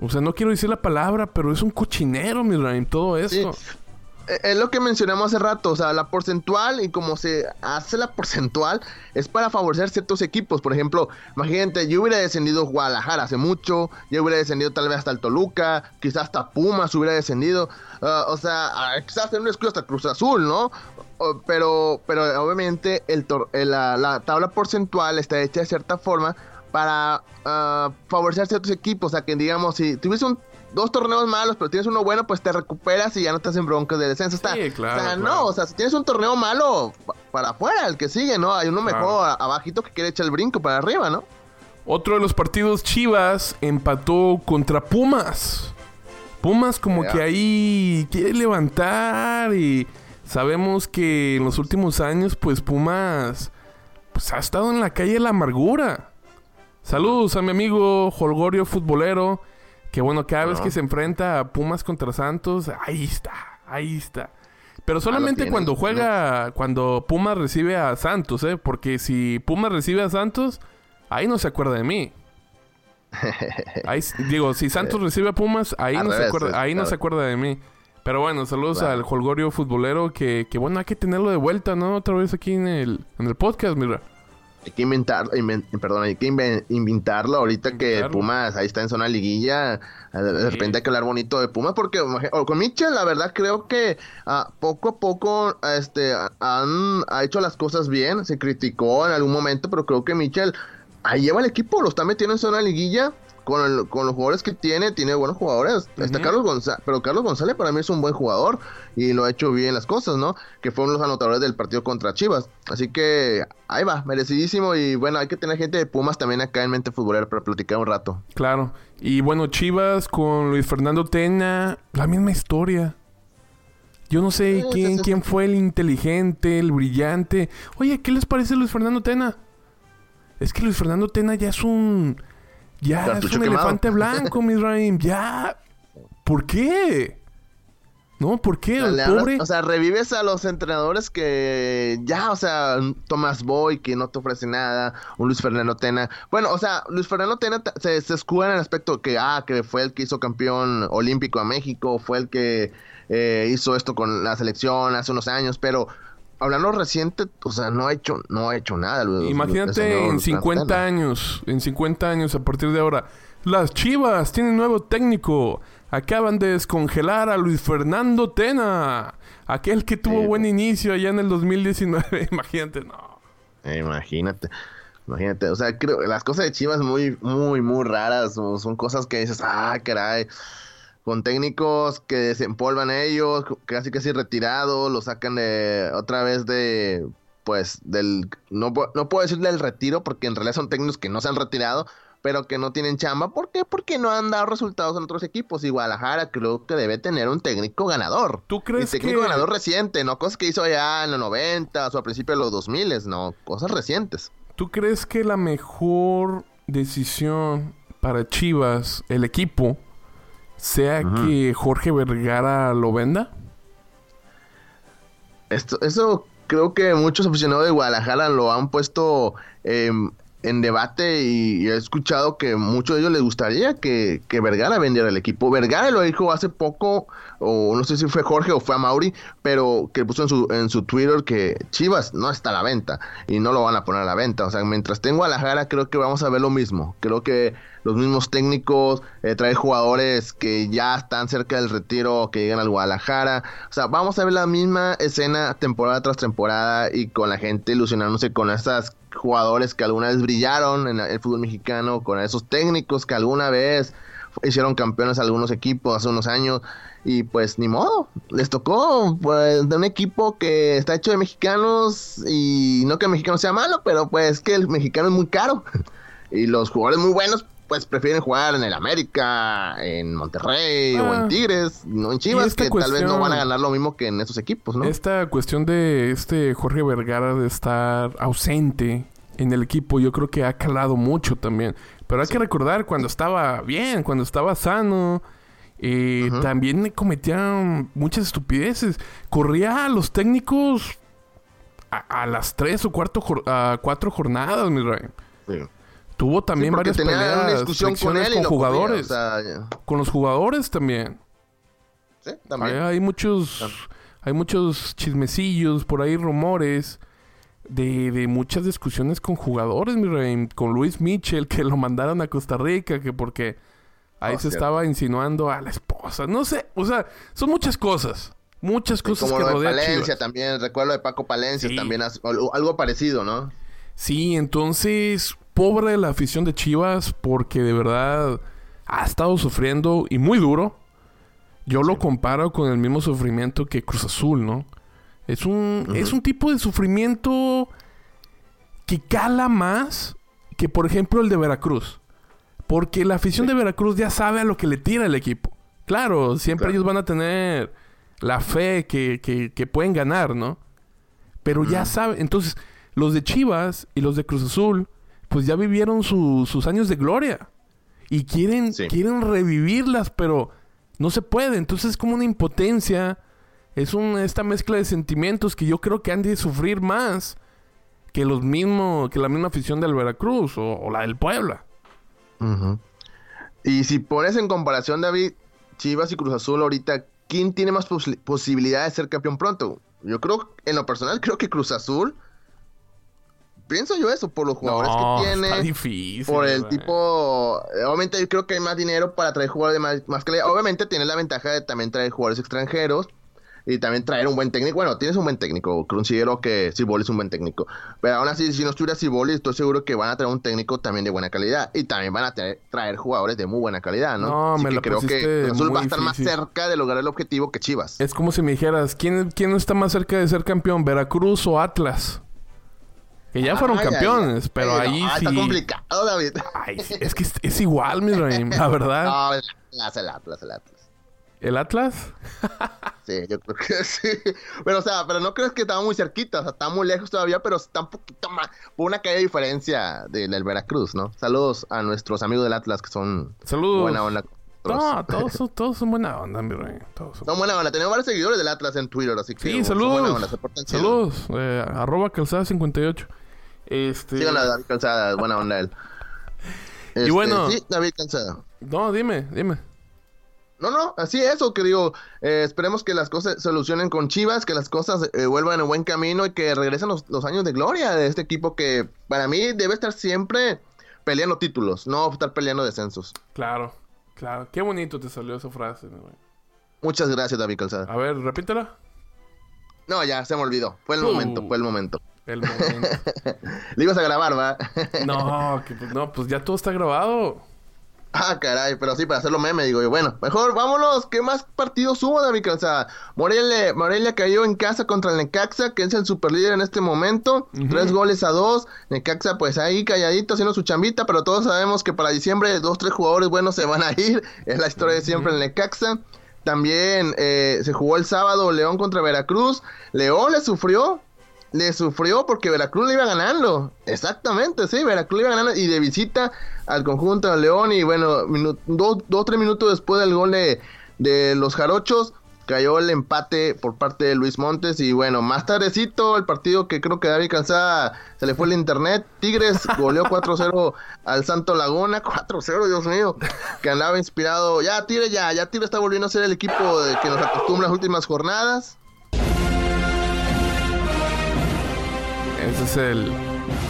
O sea, no quiero decir la palabra, pero es un cochinero, mi rey, todo esto. Sí. Es lo que mencionamos hace rato, o sea, la porcentual y como se hace la porcentual es para favorecer ciertos equipos. Por ejemplo, imagínate, yo hubiera descendido Guadalajara hace mucho, yo hubiera descendido tal vez hasta el Toluca, quizás hasta Pumas hubiera descendido, o sea, quizás en un escudo hasta Cruz Azul, ¿no? Pero obviamente la tabla porcentual está hecha de cierta forma para favorecer ciertos equipos, o sea, que digamos, si tuviese 2 torneos malos, pero tienes uno bueno, pues te recuperas y ya no estás en broncas de descenso. Sí, claro, o sea, no, o sea, si tienes un torneo malo, para afuera, el que sigue, ¿no? Hay uno mejor abajito que quiere echar el brinco para arriba, ¿no? Otro de los partidos, Chivas empató contra Pumas. Pumas como que ahí quiere levantar y sabemos que en los últimos años, pues Pumas ha estado en la calle de la amargura. Saludos a mi amigo Jolgorio Futbolero. Que bueno, cada vez que se enfrenta a Pumas contra Santos, ahí está. Pero solamente cuando juega, cuando Pumas recibe a Santos, porque si Pumas recibe a Santos, ahí no se acuerda de mí. Ahí, digo, si Santos recibe a Pumas, se acuerda de mí. Pero bueno, saludos al Jolgorio Futbolero, que bueno, hay que tenerlo de vuelta, ¿no? Otra vez aquí en el podcast, mira. Hay que inventarlo ahorita que Pumas ahí está en zona liguilla. De repente hay que hablar bonito de Pumas porque con Mitchell, la verdad, creo que poco a poco ha hecho las cosas bien. Se criticó en algún momento, pero creo que Mitchell ahí lleva el equipo, lo está metiendo en zona liguilla. con los jugadores que tiene buenos jugadores. Uh-huh. Está Carlos González, pero Carlos González para mí es un buen jugador y lo ha hecho bien las cosas, ¿no? Que fueron los anotadores del partido contra Chivas. Así que ahí va, merecidísimo. Y bueno, hay que tener gente de Pumas también acá en Mente Futbolera para platicar un rato. Claro. Y bueno, Chivas con Luis Fernando Tena, la misma historia. Yo no sé quién fue el inteligente, el brillante. Oye, ¿qué les parece Luis Fernando Tena? Es que Luis Fernando Tena ya es un... Ya cartucho es un quemado. Elefante blanco, Miraim. Ya. ¿Por qué? No, ¿por qué? El pobre... O sea, revives a los entrenadores que... Ya, o sea, Tomás Boy, que no te ofrece nada. Un Luis Fernando Tena. Bueno, o sea, Luis Fernando Tena se escuda en el aspecto que fue el que hizo campeón olímpico a México. Fue el que hizo esto con la selección hace unos años. Pero hablando reciente, o sea, no ha hecho nada. Imagínate en 50 años. En 50 años, a partir de ahora. Las Chivas tienen nuevo técnico. Acaban de descongelar a Luis Fernando Tena. Aquel que tuvo buen inicio allá en el 2019. Imagínate, no. Imagínate. O sea, creo las cosas de Chivas muy, muy, muy raras. Son cosas que dices, caray. Con técnicos que desempolvan ellos, casi retirados, lo sacan de otra vez de, pues, del... No puedo decir del retiro, porque en realidad son técnicos que no se han retirado, pero que no tienen chamba. ¿Por qué? Porque no han dado resultados en otros equipos. Y Guadalajara creo que debe tener un técnico ganador. ¿Tú crees que...? Un técnico ganador reciente, no cosas que hizo allá en los 90 o a principios de los 2000, no, cosas recientes. ¿Tú crees que la mejor decisión para Chivas, el equipo... sea uh-huh. que Jorge Vergara lo venda? Eso creo que muchos aficionados de Guadalajara lo han puesto en debate y he escuchado que muchos de ellos les gustaría que Vergara vendiera el equipo. Vergara lo dijo hace poco, o no sé si fue Jorge o fue a Mauri, pero que puso en su Twitter que Chivas no está a la venta y no lo van a poner a la venta. O sea, mientras esté en Guadalajara creo que vamos a ver lo mismo. Creo que los mismos técnicos, traer jugadores que ya están cerca del retiro, que llegan al Guadalajara. O sea, vamos a ver la misma escena temporada tras temporada y con la gente ilusionándose con esas jugadores que alguna vez brillaron en el fútbol mexicano, con esos técnicos que alguna vez hicieron campeones a algunos equipos hace unos años. Y pues ni modo, les tocó pues de un equipo que está hecho de mexicanos, y no que el mexicano sea malo, pero pues que el mexicano es muy caro y los jugadores muy buenos pues prefieren jugar en el América, en Monterrey o en Tigres, no en Chivas, que cuestión, tal vez no van a ganar lo mismo que en esos equipos, ¿no? Esta cuestión de Jorge Vergara de estar ausente en el equipo, yo creo que ha calado mucho también. Pero hay que recordar cuando estaba bien, cuando estaba sano, uh-huh. también cometían muchas estupideces. Corría a los técnicos a las 4 jornadas, mi rey. Sí. Tuvo también varias peleas, fricciones con jugadores. Podía, con los jugadores también. Sí, también. Hay muchos chismecillos, por ahí rumores de muchas discusiones con jugadores, mi rey. Con Luis Mitchell, que lo mandaron a Costa Rica, que porque ahí estaba insinuando a la esposa. No sé, o sea, son muchas cosas. Muchas cosas como que rodean a Chivas. Palencia también, recuerdo de Paco Palencia también, algo parecido, ¿no? Sí, entonces... Pobre la afición de Chivas, porque de verdad ha estado sufriendo y muy duro. Yo lo comparo con el mismo sufrimiento que Cruz Azul, ¿no? Es un, uh-huh. es un tipo de sufrimiento que cala más que, por ejemplo, el de Veracruz. Porque la afición de Veracruz ya sabe a lo que le tira el equipo. Claro, siempre ellos van a tener la fe que pueden ganar, ¿no? Pero ya saben. Entonces, los de Chivas y los de Cruz Azul... pues ya vivieron sus años de gloria. Y quieren revivirlas, pero no se puede. Entonces es como una impotencia. Es esta mezcla de sentimientos que yo creo que han de sufrir más que la misma afición del Veracruz o la del Puebla. Uh-huh. Y si pones en comparación, David, Chivas y Cruz Azul ahorita, ¿quién tiene más posibilidad de ser campeón pronto? Yo creo, en lo personal, creo que Cruz Azul... Pienso yo eso, por los jugadores que tiene. Está difícil. Por el tipo... Obviamente yo creo que hay más dinero para traer jugadores de más calidad. Obviamente tiene la ventaja de también traer jugadores extranjeros. y también traer un buen técnico. Bueno, tienes un buen técnico, considero que Siboldi es un buen técnico, pero aún así, si no estuviera Siboldi, estoy seguro que van a traer un técnico también de buena calidad, y también van a traer jugadores de muy buena calidad, ¿no? No, así me que creo que Cruz Azul va a estar más cerca de lograr el objetivo que Chivas. Es como si me dijeras, ¿quién está más cerca de ser campeón, Veracruz o Atlas? Que ya fueron campeones, pero ahí no, sí... Está complicado, David. Ay, es que es igual, Miraim, la verdad. No, el Atlas. ¿El Atlas? Sí, yo creo que sí. Pero, o sea, pero no crees que estaba muy cerquita, o sea, está muy lejos todavía, pero está un poquito más... Por una caída de diferencia del Veracruz, ¿no? Saludos a nuestros amigos del Atlas, que son... Saludos. Buena onda. No, todos son buena onda, Miraim. Son buena onda. Tenemos varios seguidores del Atlas en Twitter, así que... Sí, saludos. Buena onda. Saludos. @calzada58. Síganlo a David Calzada, buena onda él. Y bueno, sí, David Calzada. No, dime. No, así es, o que digo, esperemos que las cosas se solucionen con Chivas, que las cosas vuelvan en buen camino y que regresen los años de gloria de este equipo que para mí debe estar siempre peleando títulos, no estar peleando descensos. Claro, qué bonito te salió esa frase, mi güey. Muchas gracias, David Calzada. A ver, repítela. No, ya, se me olvidó, fue el momento. El momento. Le ibas a grabar, ¿va? No, pues ya todo está grabado. Ah, caray, pero sí, para hacerlo meme, digo yo. Bueno, mejor vámonos. ¿Qué más partidos hubo, David Calzada? Morelia cayó en casa contra el Necaxa, que es el superlíder en este momento. 3-2. Necaxa, pues ahí calladito, haciendo su chambita, pero todos sabemos que para diciembre 2-3 jugadores buenos se van a ir. Es la historia de siempre en Necaxa. También se jugó el sábado León contra Veracruz. León le sufrió porque Veracruz le iba ganando. Exactamente, sí, Veracruz le iba ganando. Y de visita al conjunto de León. Y bueno, 2-3 minutos después del gol de los jarochos, cayó el empate por parte de Luis Montes. Y bueno, más tardecito, el partido que creo que David Calzada se le fue el internet. Tigres goleó 4-0 al Santos Laguna. 4-0, Dios mío. Que andaba inspirado. Ya Tigres está volviendo a ser el equipo que nos acostumbra las últimas jornadas. Ese es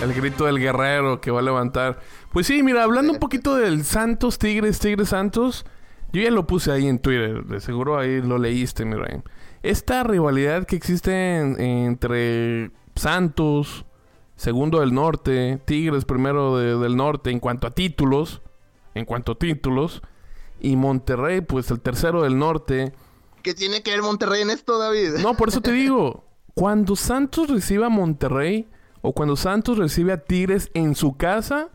el grito del guerrero que va a levantar. Pues sí, mira, hablando un poquito del Santos, Tigres-Santos, yo ya lo puse ahí en Twitter, de seguro ahí lo leíste, Miraim. Esta rivalidad que existe entre Santos, segundo del norte, Tigres primero del norte en cuanto a títulos, y Monterrey, pues el tercero del norte. ¿Qué tiene que ver Monterrey en esto, David? No, por eso te digo... Cuando Santos recibe a Monterrey o cuando Santos recibe a Tigres en su casa,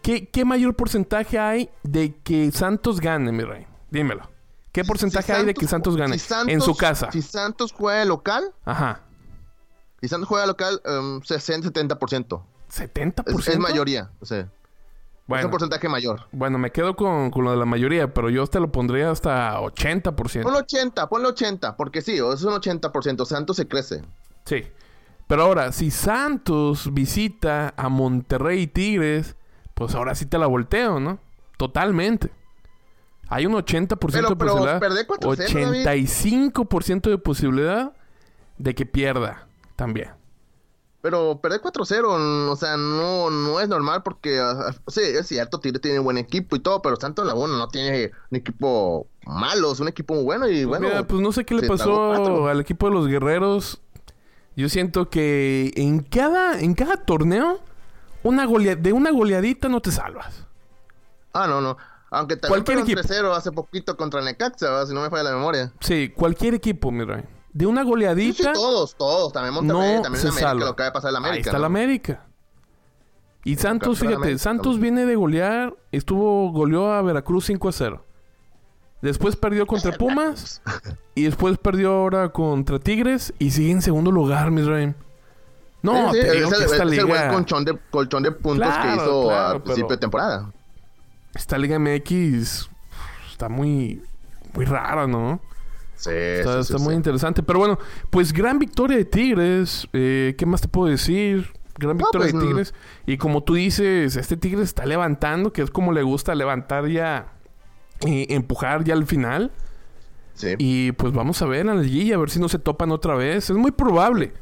¿qué mayor porcentaje hay de que Santos gane, mi rey? Dímelo. ¿Qué porcentaje hay de que Santos gane en su casa? Si Santos juega local... Ajá. Si Santos juega local, 60-70%. ¿70%? Es mayoría, o sea. Bueno, es un porcentaje mayor. Bueno, me quedo con lo de la mayoría, pero yo te lo pondría hasta 80%. Ponle 80, porque sí, es un 80%. Santos se crece. Sí. Pero ahora, si Santos visita a Monterrey y Tigres, pues ahora sí te la volteo, ¿no? Totalmente. Hay un 80% de posibilidad. Pero 85% de posibilidad de que pierda también. Pero perder 4-0, o sea, no es normal porque, sí, es cierto, Tigres tiene un buen equipo y todo, pero Santos Laguna no tiene un equipo malo, es un equipo muy bueno y bueno. Mira, pues no sé qué le pasó al equipo de los guerreros. Yo siento que en cada torneo, una goleadita no te salvas. Ah, no. Aunque también fueron 3-0 hace poquito contra Necaxa, ¿verdad? Si no me falla la memoria. Sí, cualquier equipo, mira. De una goleadita... Sí, todos. También Monterrey, no también América, salva. Lo que acaba de pasar en América. Ahí está, ¿no? La América. Y Santos, fíjate, Santos viene de golear, goleó a Veracruz 5-0. Después perdió contra Pumas, y después perdió ahora contra Tigres, y sigue en segundo lugar, Miraim. No, sí, te digo que esta liga... Es el buen colchón de puntos que hizo al principio de temporada. Esta Liga MX está muy, muy rara, ¿no? Sí, está muy interesante. Pero bueno, pues gran victoria de Tigres. ¿Qué más te puedo decir? Gran victoria de Tigres. Y como tú dices, este Tigres está levantando, que es como le gusta levantar ya y empujar ya al final. Sí. Y pues vamos a ver en la liguilla, a ver si no se topan otra vez. Es muy probable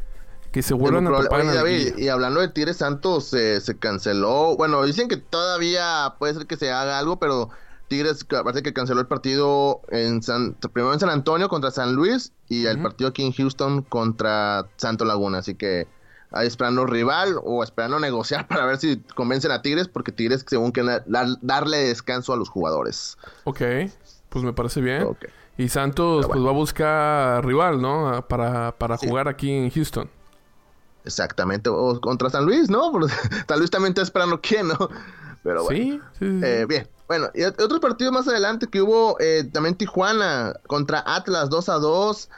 que se vuelvan a topar. Oye, David, y hablando de Tigres Santos, se canceló. Bueno, dicen que todavía puede ser que se haga algo, pero... Tigres parece que canceló el partido primero en San Antonio contra San Luis y el partido aquí en Houston contra Santos Laguna, así que ahí esperando rival o esperando negociar para ver si convencen a Tigres, porque Tigres según que darle descanso a los jugadores. Ok, pues me parece bien. Okay. Y Santos bueno, pues va a buscar rival, ¿no? Para sí, jugar aquí en Houston. Exactamente, o contra San Luis, ¿no? San Luis también está esperando quién, ¿no? Pero bueno. Sí. Bien. Bueno, y otro partido más adelante que hubo, también Tijuana contra Atlas, 2-2.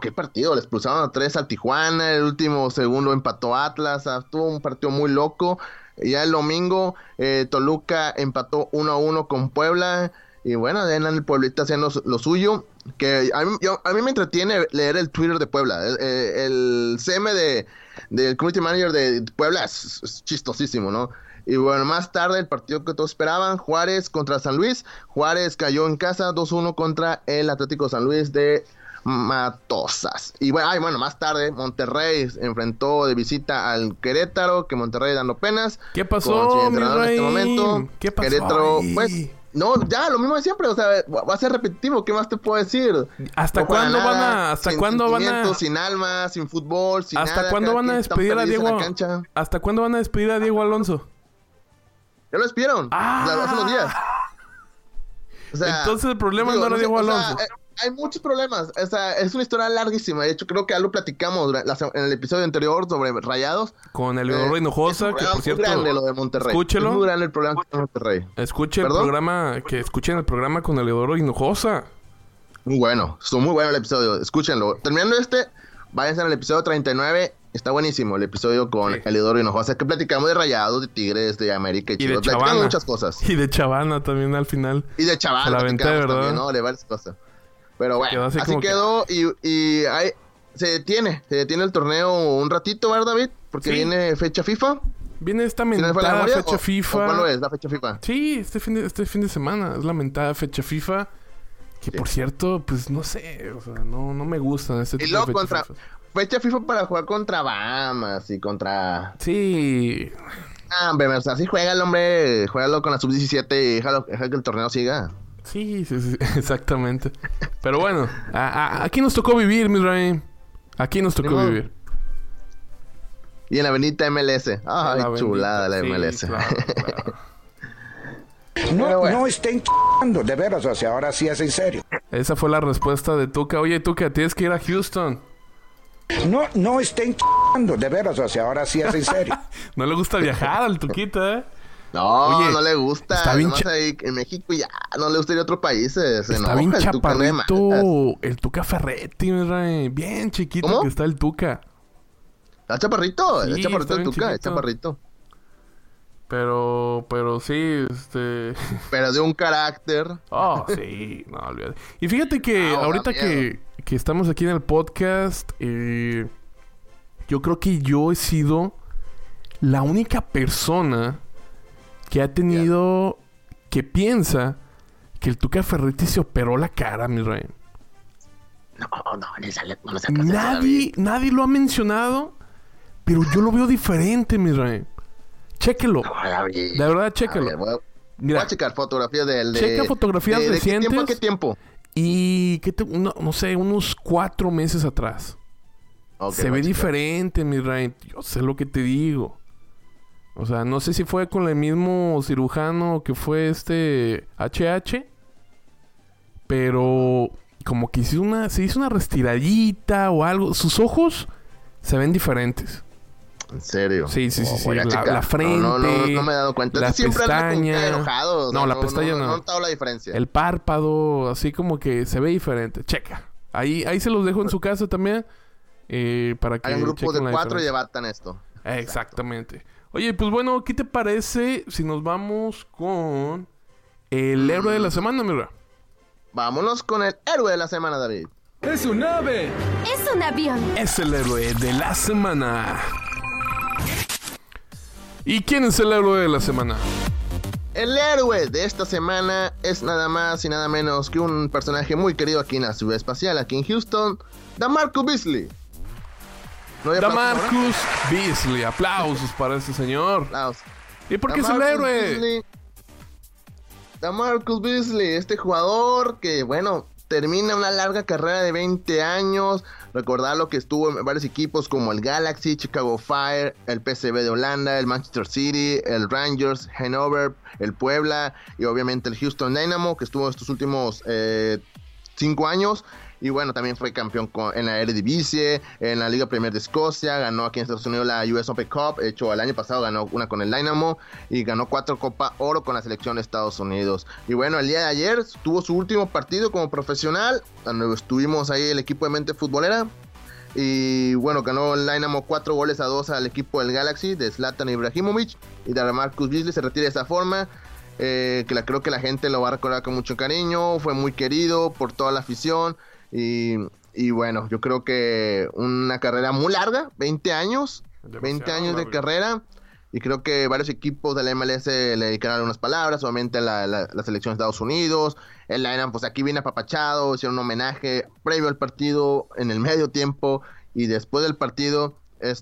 Qué partido, le expulsaron a 3 al Tijuana, el último segundo empató Atlas, tuvo un partido muy loco. Y ya el domingo, Toluca empató 1-1 con Puebla, y bueno, en el Pueblita haciendo lo suyo, que a mí me entretiene leer el Twitter de Puebla, el CM del Community Manager de Puebla es chistosísimo, ¿no? Y bueno, más tarde el partido que todos esperaban, Juárez contra San Luis. Juárez cayó en casa 2-1 contra el Atlético San Luis de Matosas. Y bueno, más tarde Monterrey enfrentó de visita al Querétaro, que Monterrey dando penas. ¿Qué pasó, mi rey? En este momento, ¿qué pasó? Querétaro, pues, no, ya, lo mismo de siempre, o sea, va a ser repetitivo, ¿qué más te puedo decir? ¿Hasta cuándo van a...? ¿Hasta cuándo van a...? Sin alma, sin fútbol, sin nada. ¿Hasta cuándo van a despedir a Diego? ¿Hasta cuándo van a despedir a Diego Alonso? Ya lo despidieron. Hace unos días. O sea, entonces el problema no era Diego Alonso. O sea, hay muchos problemas. O sea, es una historia larguísima. De hecho, creo que ya lo platicamos en el episodio anterior sobre Rayados. Con el Reynojosa, que por cierto... Es muy grande lo de Monterrey. Escúchelo. Es muy grande el problema con Monterrey. Escuchen el programa con el Reynojosa. Muy bueno. Estuvo muy bueno el episodio. Escúchenlo. Terminando váyanse al episodio 39... Está buenísimo el episodio con Elidoro Hinojosa, que platicamos de Rayados, de Tigres, de América y Chivas. Platicamos muchas cosas. Y de Chavana también al final. Y de Chavana también, ¿no? De varias cosas. Pero bueno, así quedó y ahí se detiene el torneo un ratito, ¿verdad, David? Porque viene fecha FIFA. Viene esta mentada fecha FIFA. ¿Cuándo es la fecha FIFA? Sí, este fin de semana es la mentada fecha FIFA. Que por cierto, pues no sé, o sea, no me gustan este tipo de fecha FIFA. Fecha FIFA para jugar contra Bahamas y contra... Sí. Hombre, o sea, sí juega el hombre. Juégalo con la sub-17 y deja que el torneo siga. Sí, exactamente. Pero bueno, aquí nos tocó vivir, mi rey. Aquí nos tocó vivir. Y en la bendita MLS. Ay, chulada la MLS. Claro. No estén c***ando, de veras, o sea, ahora sí es en serio. Esa fue la respuesta de Tuca. Oye, Tuca, tienes que ir a Houston. No estén c***ando, de veras, o sea, ahora sí es en serio. No le gusta viajar al Tuquita, ¿eh? No, oye, no le gusta. Está bien ahí en México ya, no le gusta ir a otros países. Está bien chaparrito el Tuca Ferretti, ¿verdad? Bien chiquito. ¿Cómo? Que está el Tuca. Está chaparrito, sí, está el Tuca, es chaparrito. Pero sí, Pero de un carácter. Oh, sí, no, olvídate. Y fíjate que ahorita que estamos aquí en el podcast, yo creo que yo he sido la única persona que ha tenido... que piensa que el Tuca Ferretti se operó la cara, mi rey. No, nadie lo ha mencionado, pero yo lo veo diferente, mi rey. Chéquelo. La verdad, chéquelo. Voy a checar fotografías del... Checa fotografías recientes. ¿De qué tiempo? Y no sé, unos 4 meses atrás. Okay, se ve diferente, mi rey. Yo sé lo que te digo. O sea, no sé si fue con el mismo cirujano que fue HH. Pero como que se hizo una restiradita o algo. Sus ojos se ven diferentes. ¿En serio? Sí. La frente. No me he dado cuenta. La pestaña. Enojado. No, la pestaña no. No he notado la diferencia. El párpado, así como que se ve diferente. Checa. Ahí se los dejo en su casa también. Para que... Hay un grupo de 4 y debatan esto. Exactamente. Exacto. Oye, pues bueno, ¿qué te parece si nos vamos con el héroe de la semana, mira? Vámonos con el héroe de la semana, David. ¡Es un ave! ¡Es un avión! Es el héroe de la semana. ¿Y quién es el héroe de la semana? El héroe de esta semana es nada más y nada menos que un personaje muy querido aquí en la ciudad espacial, aquí en Houston, Damarcus Beasley. Damarcus Beasley, aplausos para este señor. ¿Y por qué es el héroe? Beasley. Damarcus Beasley, este jugador que, bueno, termina una larga carrera de 20 años. Recordar lo que estuvo en varios equipos como el Galaxy, Chicago Fire, el PSV de Holanda, el Manchester City, el Rangers, Hannover, el Puebla y obviamente el Houston Dynamo, que estuvo estos últimos 5 años. Y bueno, también fue campeón en la Eredivisie, en la Liga Premier de Escocia, ganó aquí en Estados Unidos la US Open Cup, de hecho el año pasado ganó una con el Dynamo y ganó 4 Copa Oro con la selección de Estados Unidos. Y bueno, el día de ayer tuvo su último partido como profesional, estuvimos ahí el equipo de Mente Futbolera y bueno, ganó el Dynamo 4-2 al equipo del Galaxy de Zlatan Ibrahimovic, y Damarcus Beasley se retira de esa forma. Creo que la gente lo va a recordar con mucho cariño, fue muy querido por toda la afición. Y bueno, yo creo que una carrera muy larga, 20 años de carrera, y creo que varios equipos de la MLS le dedicaron algunas palabras, obviamente la selección de Estados Unidos, el Dynamo, pues aquí viene apapachado, hicieron un homenaje previo al partido, en el medio tiempo y después del partido,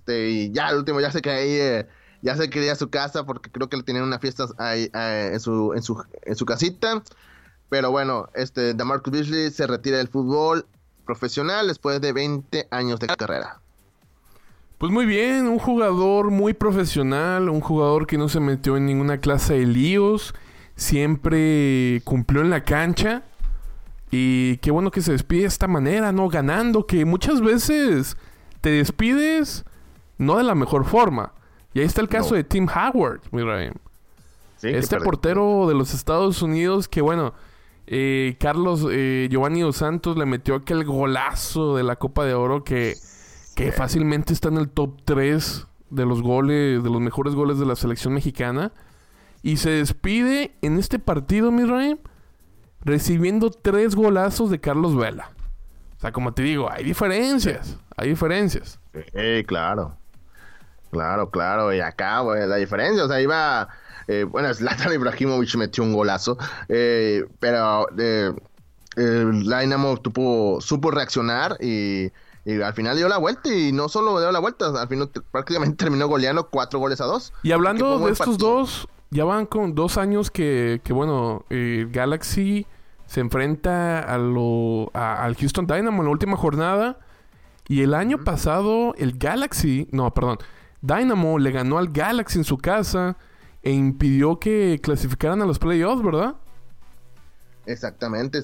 y ya al último ya se caía, ya se quería a su casa, porque creo que le tenían una fiesta ahí, en su casita. Pero bueno, Damarcus Beasley se retira del fútbol profesional después de 20 años de carrera. Pues muy bien, un jugador muy profesional, un jugador que no se metió en ninguna clase de líos, siempre cumplió en la cancha, y qué bueno que se despide de esta manera, ¿no? Ganando, que muchas veces te despides no de la mejor forma. Y ahí está el caso de Tim Howard, Miraim. Sí, portero de los Estados Unidos que, bueno, Giovanni Dos Santos le metió aquel golazo de la Copa de Oro que fácilmente está en el top 3 de los goles, de los mejores goles de la selección mexicana. Y se despide en este partido, Miraim, recibiendo 3 golazos de Carlos Vela. O sea, como te digo, hay diferencias. Sí. Hay diferencias. Claro. Claro. Y acá, güey, la diferencia. O sea, iba... Zlatan Ibrahimovic metió un golazo, pero el Dynamo supo reaccionar y al final dio la vuelta, y no solo dio la vuelta, al final prácticamente terminó goleando 4-2. Y hablando de estos dos, ya van con 2 años que bueno, Galaxy se enfrenta al Houston Dynamo en la última jornada, y el año pasado Dynamo le ganó al Galaxy en su casa e impidió que clasificaran a los playoffs, ¿verdad? Exactamente.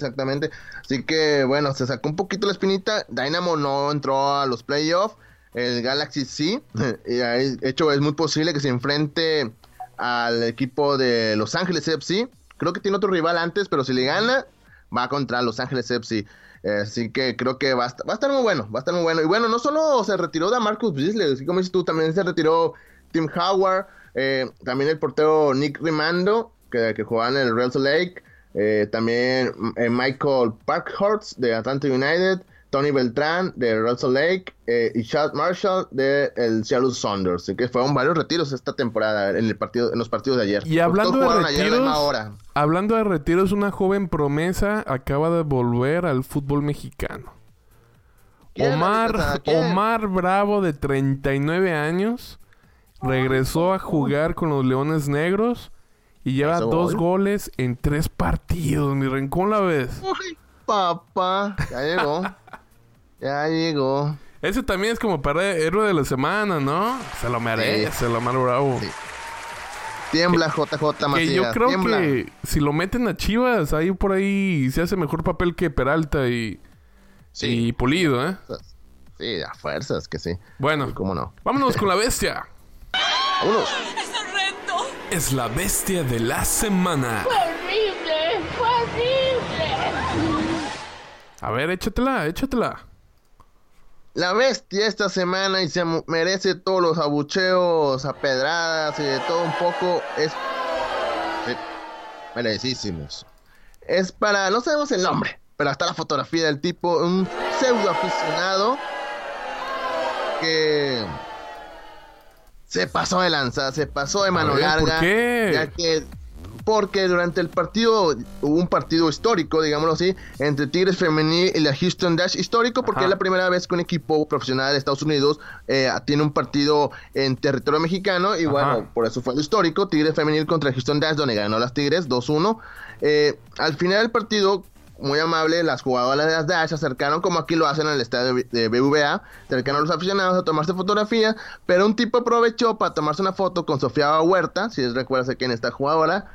Así que, bueno, se sacó un poquito la espinita. Dynamo no entró a los playoffs. El Galaxy sí. De hecho, es muy posible que se enfrente al equipo de Los Ángeles FC. Creo que tiene otro rival antes, pero si le gana, va contra Los Ángeles FC. Así que creo que va a estar muy bueno. Y bueno, no solo se retiró Damarcus Beasley, así como dices tú, también se retiró Tim Howard. También el portero Nick Rimando, que jugaba en el Real Salt Lake, también Michael Parkhurst de Atlanta United, Tony Beltrán de Real Salt Lake, y Chad Marshall de el Seattle Sounders. Así que fueron varios retiros esta temporada en los partidos de ayer. Y hablando de retiros, una joven promesa acaba de volver al fútbol mexicano. Omar Bravo, de 39 años. Regresó a jugar con los Leones Negros y lleva 2 goles en 3 partidos, mi rincón, ¿la ves? Uy, papá, ya llegó. Ese también es como para héroe de la semana, ¿no? Se lo merece, sí. Omar Bravo. Sí. Tiembla, JJ Macías. Yo creo que si lo meten a Chivas, ahí por ahí se hace mejor papel que Peralta y Pulido, ¿eh? Sí, a fuerzas que sí. Bueno, sí, cómo no. Vámonos con la bestia. Uno. Es la bestia de la semana. ¡Horrible! A ver, échatela. La bestia esta semana, y se merece todos los abucheos, apedradas y de todo un poco, es... merecísimos. Es para... no sabemos el nombre, pero hasta la fotografía del tipo, un pseudo aficionado que... se pasó de lanza, se pasó de mano larga. ¿Por qué? Porque durante el partido, hubo un partido histórico, digámoslo así, entre Tigres Femenil y la Houston Dash, histórico porque es la primera vez que un equipo profesional de Estados Unidos tiene un partido en territorio mexicano, y bueno, por eso fue el histórico, Tigres Femenil contra Houston Dash, donde ganó las Tigres 2-1, Al final del partido, muy amable, las jugadoras de las Dash se acercaron, como aquí lo hacen en el estadio de BBVA, cercanos a los aficionados a tomarse fotografías, pero un tipo aprovechó para tomarse una foto con Sofía Huerta, si recuerdas quién es esta jugadora,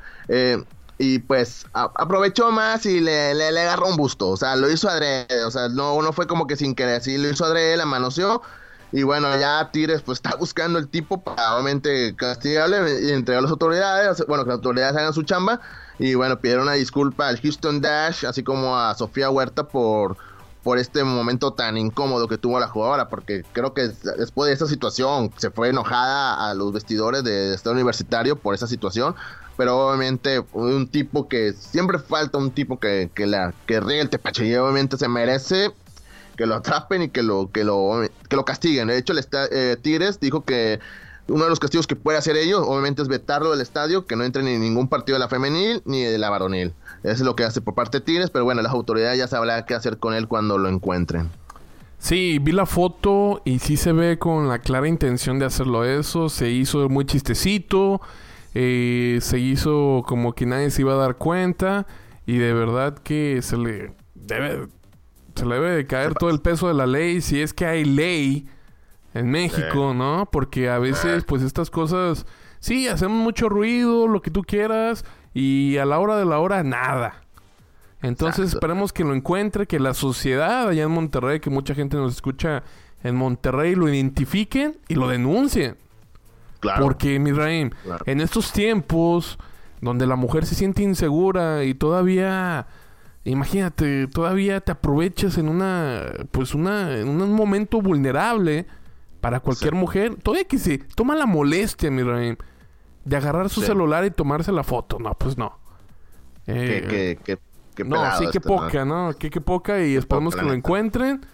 y pues aprovechó más y le agarró un busto, o sea, lo hizo adrede, o sea, no fue como que sin querer, sí lo hizo adrede, la manoseó, y bueno, ya Tigres pues está buscando el tipo para obviamente castigarle y entregar a las autoridades, bueno, que las autoridades hagan su chamba, y bueno, pidieron una disculpa al Houston Dash, así como a Sofía Huerta por este momento tan incómodo que tuvo la jugadora, porque creo que después de esa situación se fue enojada a los vestidores de Estado Universitario por esa situación. Pero obviamente un tipo que... Siempre falta un tipo que ríe el tepache. Y obviamente se merece que lo atrapen y que lo castiguen. De hecho, el Tigres dijo que uno de los castigos que puede hacer ellos, obviamente, es vetarlo del estadio. Que no entre ni ningún partido de la femenil ni de la varonil. Eso es lo que hace por parte de Tigres. Pero bueno, las autoridades ya sabrán qué hacer con él cuando lo encuentren. Sí, vi la foto y sí se ve con la clara intención de hacerlo eso. Se hizo muy chistecito. Se hizo como que nadie se iba a dar cuenta. Y de verdad que se le debe de caer todo el peso de la ley. Si es que hay ley en México, ¿no? Porque a veces pues estas cosas, sí, hacemos mucho ruido, lo que tú quieras, y a la hora de la hora, nada. Entonces esperemos que lo encuentre, que la sociedad allá en Monterrey, que mucha gente nos escucha en Monterrey, lo identifiquen y lo denuncien. Claro. Porque, Miraim, en estos tiempos donde la mujer se siente insegura y todavía, imagínate, todavía te aprovechas en un momento vulnerable para cualquier mujer, todavía que se toma la molestia, Miraim, de agarrar su celular y tomarse la foto. No, pues no. Qué no, sí, qué esto, poca, ¿no? Qué poca, y esperamos que lo encuentren,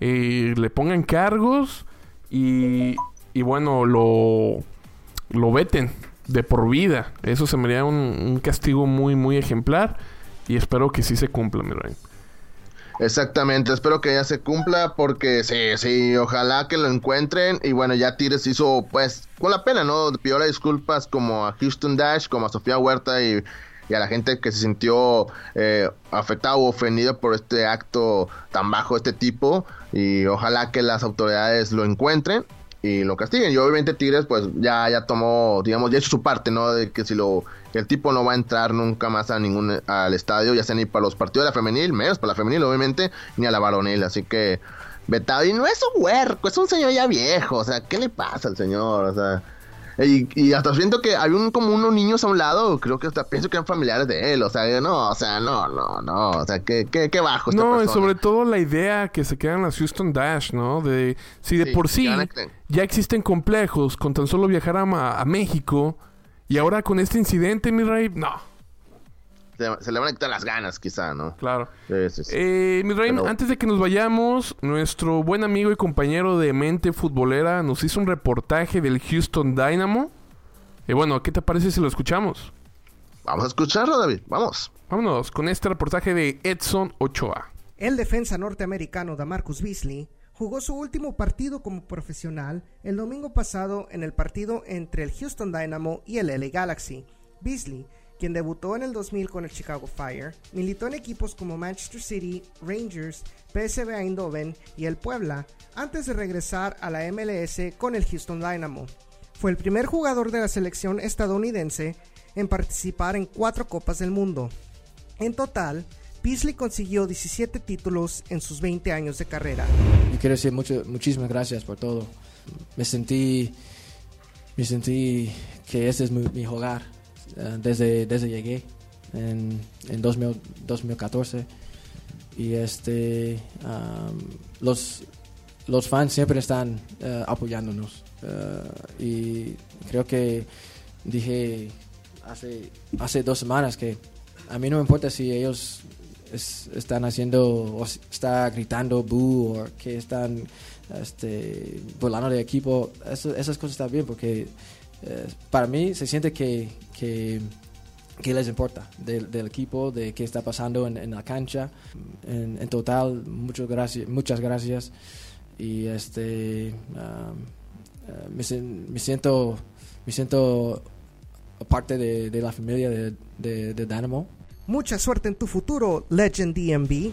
le pongan cargos y bueno, lo veten de por vida. Eso se me haría un castigo muy, muy ejemplar. Y espero que sí se cumpla, mi rey. Exactamente. Espero que ya se cumpla porque sí. Ojalá que lo encuentren. Y bueno, ya Tigres hizo, pues, con la pena, ¿no? Pidió las disculpas como a Houston Dash, como a Sofía Huerta y a la gente que se sintió afectada o ofendida por este acto tan bajo de este tipo. Y ojalá que las autoridades lo encuentren y lo castiguen. Y obviamente Tigres pues ya tomó, digamos, ya hizo su parte, ¿no? De que si el tipo no va a entrar nunca más a ningún al estadio, ya sea ni para los partidos de la femenil, menos para la femenil obviamente, ni a la varonil, así que vetado. Y no es un huerco, es un señor ya viejo, o sea, ¿qué le pasa al señor? O sea, y hasta siento que hay como unos niños a un lado, creo que hasta pienso que eran familiares de él, o sea, no, o sea, qué bajo esta persona. No, y sobre todo la idea que se quedan las Houston Dash, ¿no? De si de por sí ya existen complejos con tan solo viajar a México, y ahora con este incidente, mi rey, no. Se le van a quitar las ganas, quizá, ¿no? Claro. Sí. Mi rey, pero antes de que nos vayamos, nuestro buen amigo y compañero de Mente Futbolera nos hizo un reportaje del Houston Dynamo. Y bueno, ¿qué te parece si lo escuchamos? Vamos a escucharlo, David. Vamos. Vámonos con este reportaje de Edson Ochoa. El defensa norteamericano Damarcus Beasley jugó su último partido como profesional el domingo pasado en el partido entre el Houston Dynamo y el LA Galaxy. Beasley, quien debutó en el 2000 con el Chicago Fire, militó en equipos como Manchester City, Rangers, PSV Eindhoven y el Puebla, antes de regresar a la MLS con el Houston Dynamo. Fue el primer jugador de la selección estadounidense en participar en 4 Copas del Mundo. En total, Beasley consiguió 17 títulos en sus 20 años de carrera. Yo quiero decir muchísimas gracias por todo. Me sentí que este es mi hogar. Desde llegué en 2014 y los fans siempre están apoyándonos y creo que dije hace 2 semanas que a mí no me importa si ellos están haciendo o está gritando boo o que están volando de equipo, esas cosas están bien porque para mí se siente que les importa del equipo, de qué está pasando en la cancha. En total, muchas gracias. Y me siento parte de la familia de Dynamo. Mucha suerte en tu futuro, Legend DMB.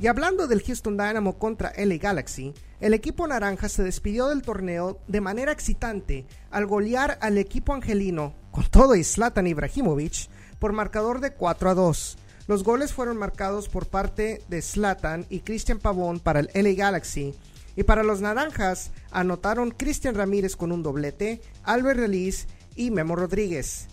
Y hablando del Houston Dynamo contra LA Galaxy, el equipo naranja se despidió del torneo de manera excitante al golear al equipo angelino, con todo y Zlatan Ibrahimovic, por marcador de 4-2. Los goles fueron marcados por parte de Zlatan y Cristian Pavón para el LA Galaxy, y para los naranjas anotaron Cristian Ramírez con un doblete, Albert Reliz y Memo Rodríguez.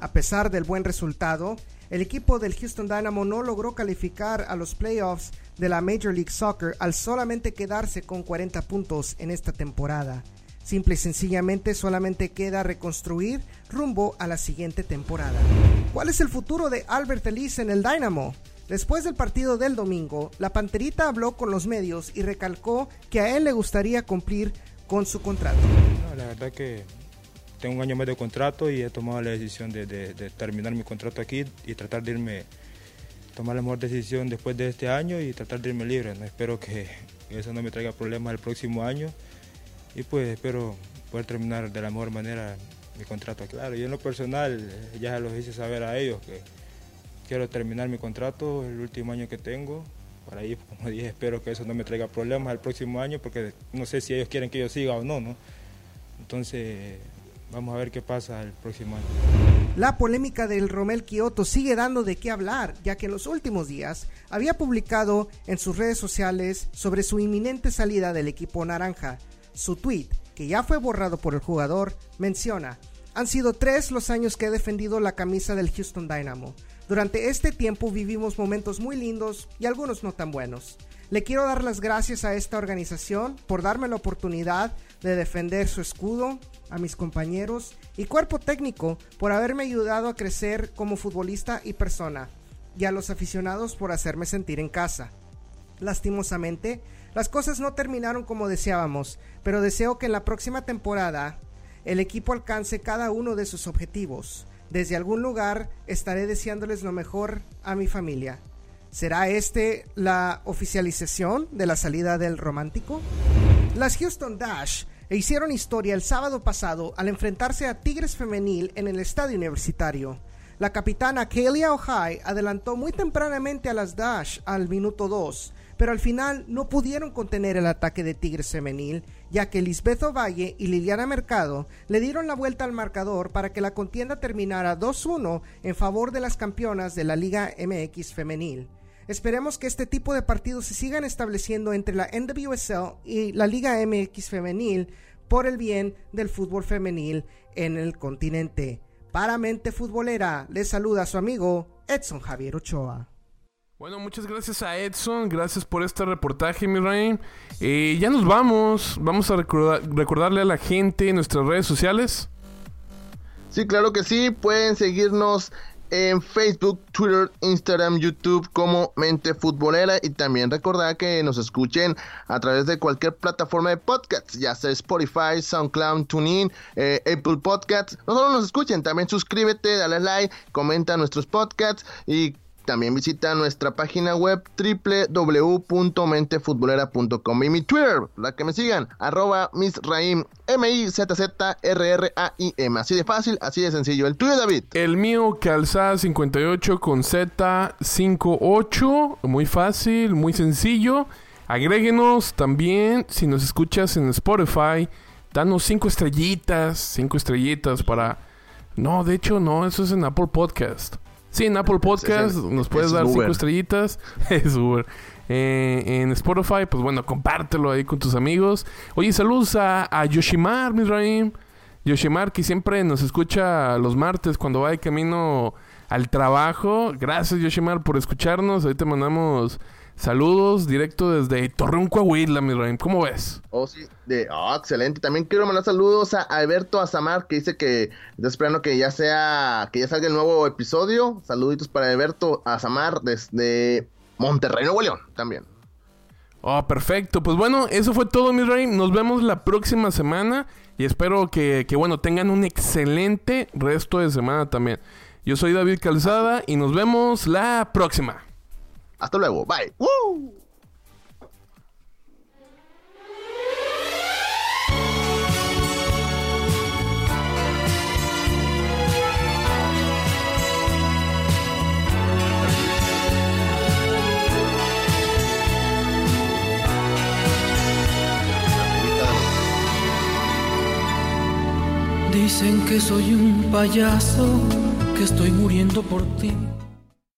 A pesar del buen resultado, el equipo del Houston Dynamo no logró calificar a los playoffs de la Major League Soccer al solamente quedarse con 40 puntos en esta temporada. Simple y sencillamente solamente queda reconstruir rumbo a la siguiente temporada. ¿Cuál es el futuro de Albert Elias en el Dynamo? Después del partido del domingo, la Panterita habló con los medios y recalcó que a él le gustaría cumplir con su contrato. No, la verdad que tengo un año más de contrato y he tomado la decisión de terminar mi contrato aquí y tratar de irme, tomar la mejor decisión después de este año y tratar de irme libre. Espero que eso no me traiga problemas el próximo año. Y pues espero poder terminar de la mejor manera mi contrato. Claro, yo en lo personal ya los hice saber a ellos que quiero terminar mi contrato, el último año que tengo. Por ahí, como dije, espero que eso no me traiga problemas el próximo año porque no sé si ellos quieren que yo siga o no, ¿no? Entonces, vamos a ver qué pasa el próximo año. La polémica del Romel Kioto sigue dando de qué hablar, ya que en los últimos días había publicado en sus redes sociales sobre su inminente salida del equipo naranja. Su tweet, que ya fue borrado por el jugador, menciona: han sido 3 los años que he defendido la camisa del Houston Dynamo. Durante este tiempo vivimos momentos muy lindos y algunos no tan buenos. Le quiero dar las gracias a esta organización por darme la oportunidad de defender su escudo, a mis compañeros y cuerpo técnico por haberme ayudado a crecer como futbolista y persona, y a los aficionados por hacerme sentir en casa. Lastimosamente, las cosas no terminaron como deseábamos, pero deseo que en la próxima temporada el equipo alcance cada uno de sus objetivos. Desde algún lugar estaré deseándoles lo mejor a mi familia. ¿Será la oficialización de la salida del romántico? Las Houston Dash hicieron historia el sábado pasado al enfrentarse a Tigres Femenil en el estadio universitario. La capitana Kaylia O'Hai adelantó muy tempranamente a las Dash al minuto 2, pero al final no pudieron contener el ataque de Tigres Femenil, ya que Lisbeth Ovalle y Liliana Mercado le dieron la vuelta al marcador para que la contienda terminara 2-1 en favor de las campeonas de la Liga MX Femenil. Esperemos que este tipo de partidos se sigan estableciendo entre la NWSL y la Liga MX Femenil por el bien del fútbol femenil en el continente. Para Mente Futbolera, les saluda a su amigo Edson Javier Ochoa. Bueno, muchas gracias a Edson, gracias por este reportaje, Miraim. Ya nos vamos, a recordarle a la gente en nuestras redes sociales. Sí, claro que sí, pueden seguirnos en Facebook, Twitter, Instagram, YouTube como Mente Futbolera, y también recordar que nos escuchen a través de cualquier plataforma de podcast, ya sea Spotify, SoundCloud, TuneIn, Apple Podcasts. No solo nos escuchen, también suscríbete, dale like, comenta nuestros podcasts y también visita nuestra página web www.mentefutbolera.com y mi Twitter, la que me sigan, @misraim, MIZZRRAIM. Así de fácil, así de sencillo. El tuyo, David. El mío, Calzada58 con Z58. Muy fácil, muy sencillo. Agréguenos también, si nos escuchas en Spotify, danos 5 estrellitas para... No, de hecho no, eso es en Apple Podcast. Sí, en Apple Podcast nos puedes dar 5 estrellitas. Es Uber. En Spotify, pues bueno, compártelo ahí con tus amigos. Oye, saludos a Yoshimar, Miraim. Yoshimar, que siempre nos escucha los martes cuando va de camino al trabajo. Gracias, Yoshimar, por escucharnos. Ahí te mandamos saludos directo desde Torreón, Coahuila, Miraim. ¿Cómo ves? Oh, sí. Excelente. También quiero mandar saludos a Alberto Azamar, que dice que está esperando que ya salga el nuevo episodio. Saluditos para Alberto Azamar desde Monterrey, Nuevo León, también. Oh, perfecto. Pues bueno, eso fue todo, mi rey. Nos vemos la próxima semana y espero que bueno, tengan un excelente resto de semana también. Yo soy David Calzada y nos vemos la próxima. Hasta luego. Bye. ¡Woo! Dicen que soy un payaso, que estoy muriendo por ti.